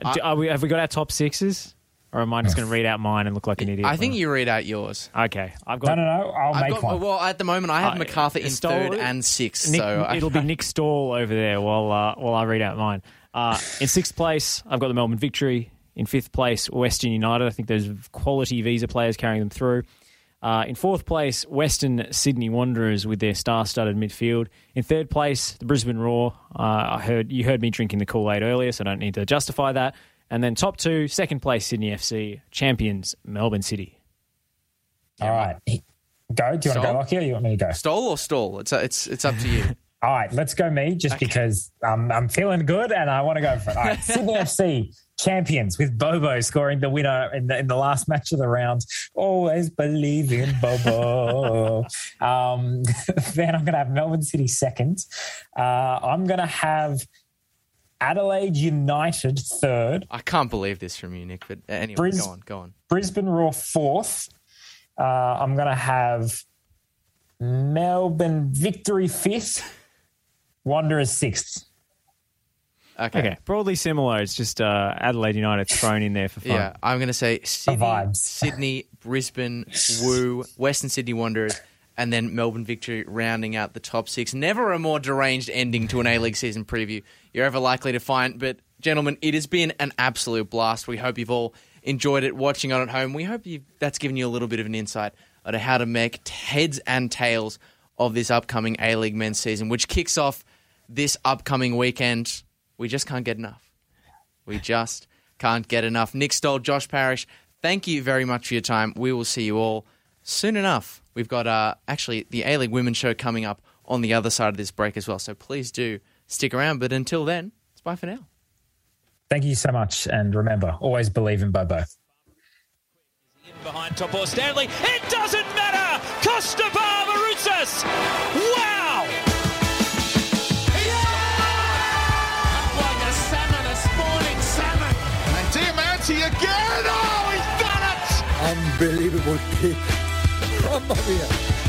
right. Have we got our top sixes? Or am I just going to read out mine and look like an idiot? I think you read out yours. Okay. No, I'll make one. Well, at the moment, I have MacArthur in Stoll, third and sixth. It'll be Nick Stoll over there while I read out mine. In sixth place, I've got the Melbourne Victory. In fifth place, Western United. I think there's quality Visa players carrying them through. In fourth place, Western Sydney Wanderers with their star-studded midfield. In third place, the Brisbane Roar. You heard me drinking the Kool-Aid earlier, so I don't need to justify that. And then top two, second place, Sydney FC, champions, Melbourne City. All right. Go. Do you want to go, Lockie, or you want me to go? Stoll or Stall? It's up to you. All right, let's go me, because I'm feeling good and I want to go for it. All right, Sydney FC, champions, with Bobo scoring the winner in the last match of the round. Always believe in Bobo. Then I'm going to have Melbourne City second. I'm going to have Adelaide United third. I can't believe this from you, Nick, but anyway, go on. Brisbane Roar fourth. I'm going to have Melbourne Victory fifth, Wanderers sixth. Okay. Broadly similar. It's just Adelaide United thrown in there for fun. Yeah, I'm going to say Sydney, Brisbane, Woo, Western Sydney Wanderers, and then Melbourne Victory rounding out the top six. Never a more deranged ending to an A-League season preview you're ever likely to find. But, gentlemen, it has been an absolute blast. We hope you've all enjoyed it watching on at home. We hope that's given you a little bit of an insight on how to make heads and tails of this upcoming A-League men's season, which kicks off this upcoming weekend. We just can't get enough. Nick Stoll, Josh Parrish, thank you very much for your time. We will see you all soon enough. We've got actually the A-League Women's Show coming up on the other side of this break as well. So please do stick around. But until then, it's bye for now. Thank you so much. And remember, always believe in Bobo. In behind Topo Stanley. It doesn't matter. Kosta Barbarouses. Wow. Yeah! Like a salmon, a spawning salmon. And Diamanti again. Oh, he's done it. Unbelievable kick. Mamma mia.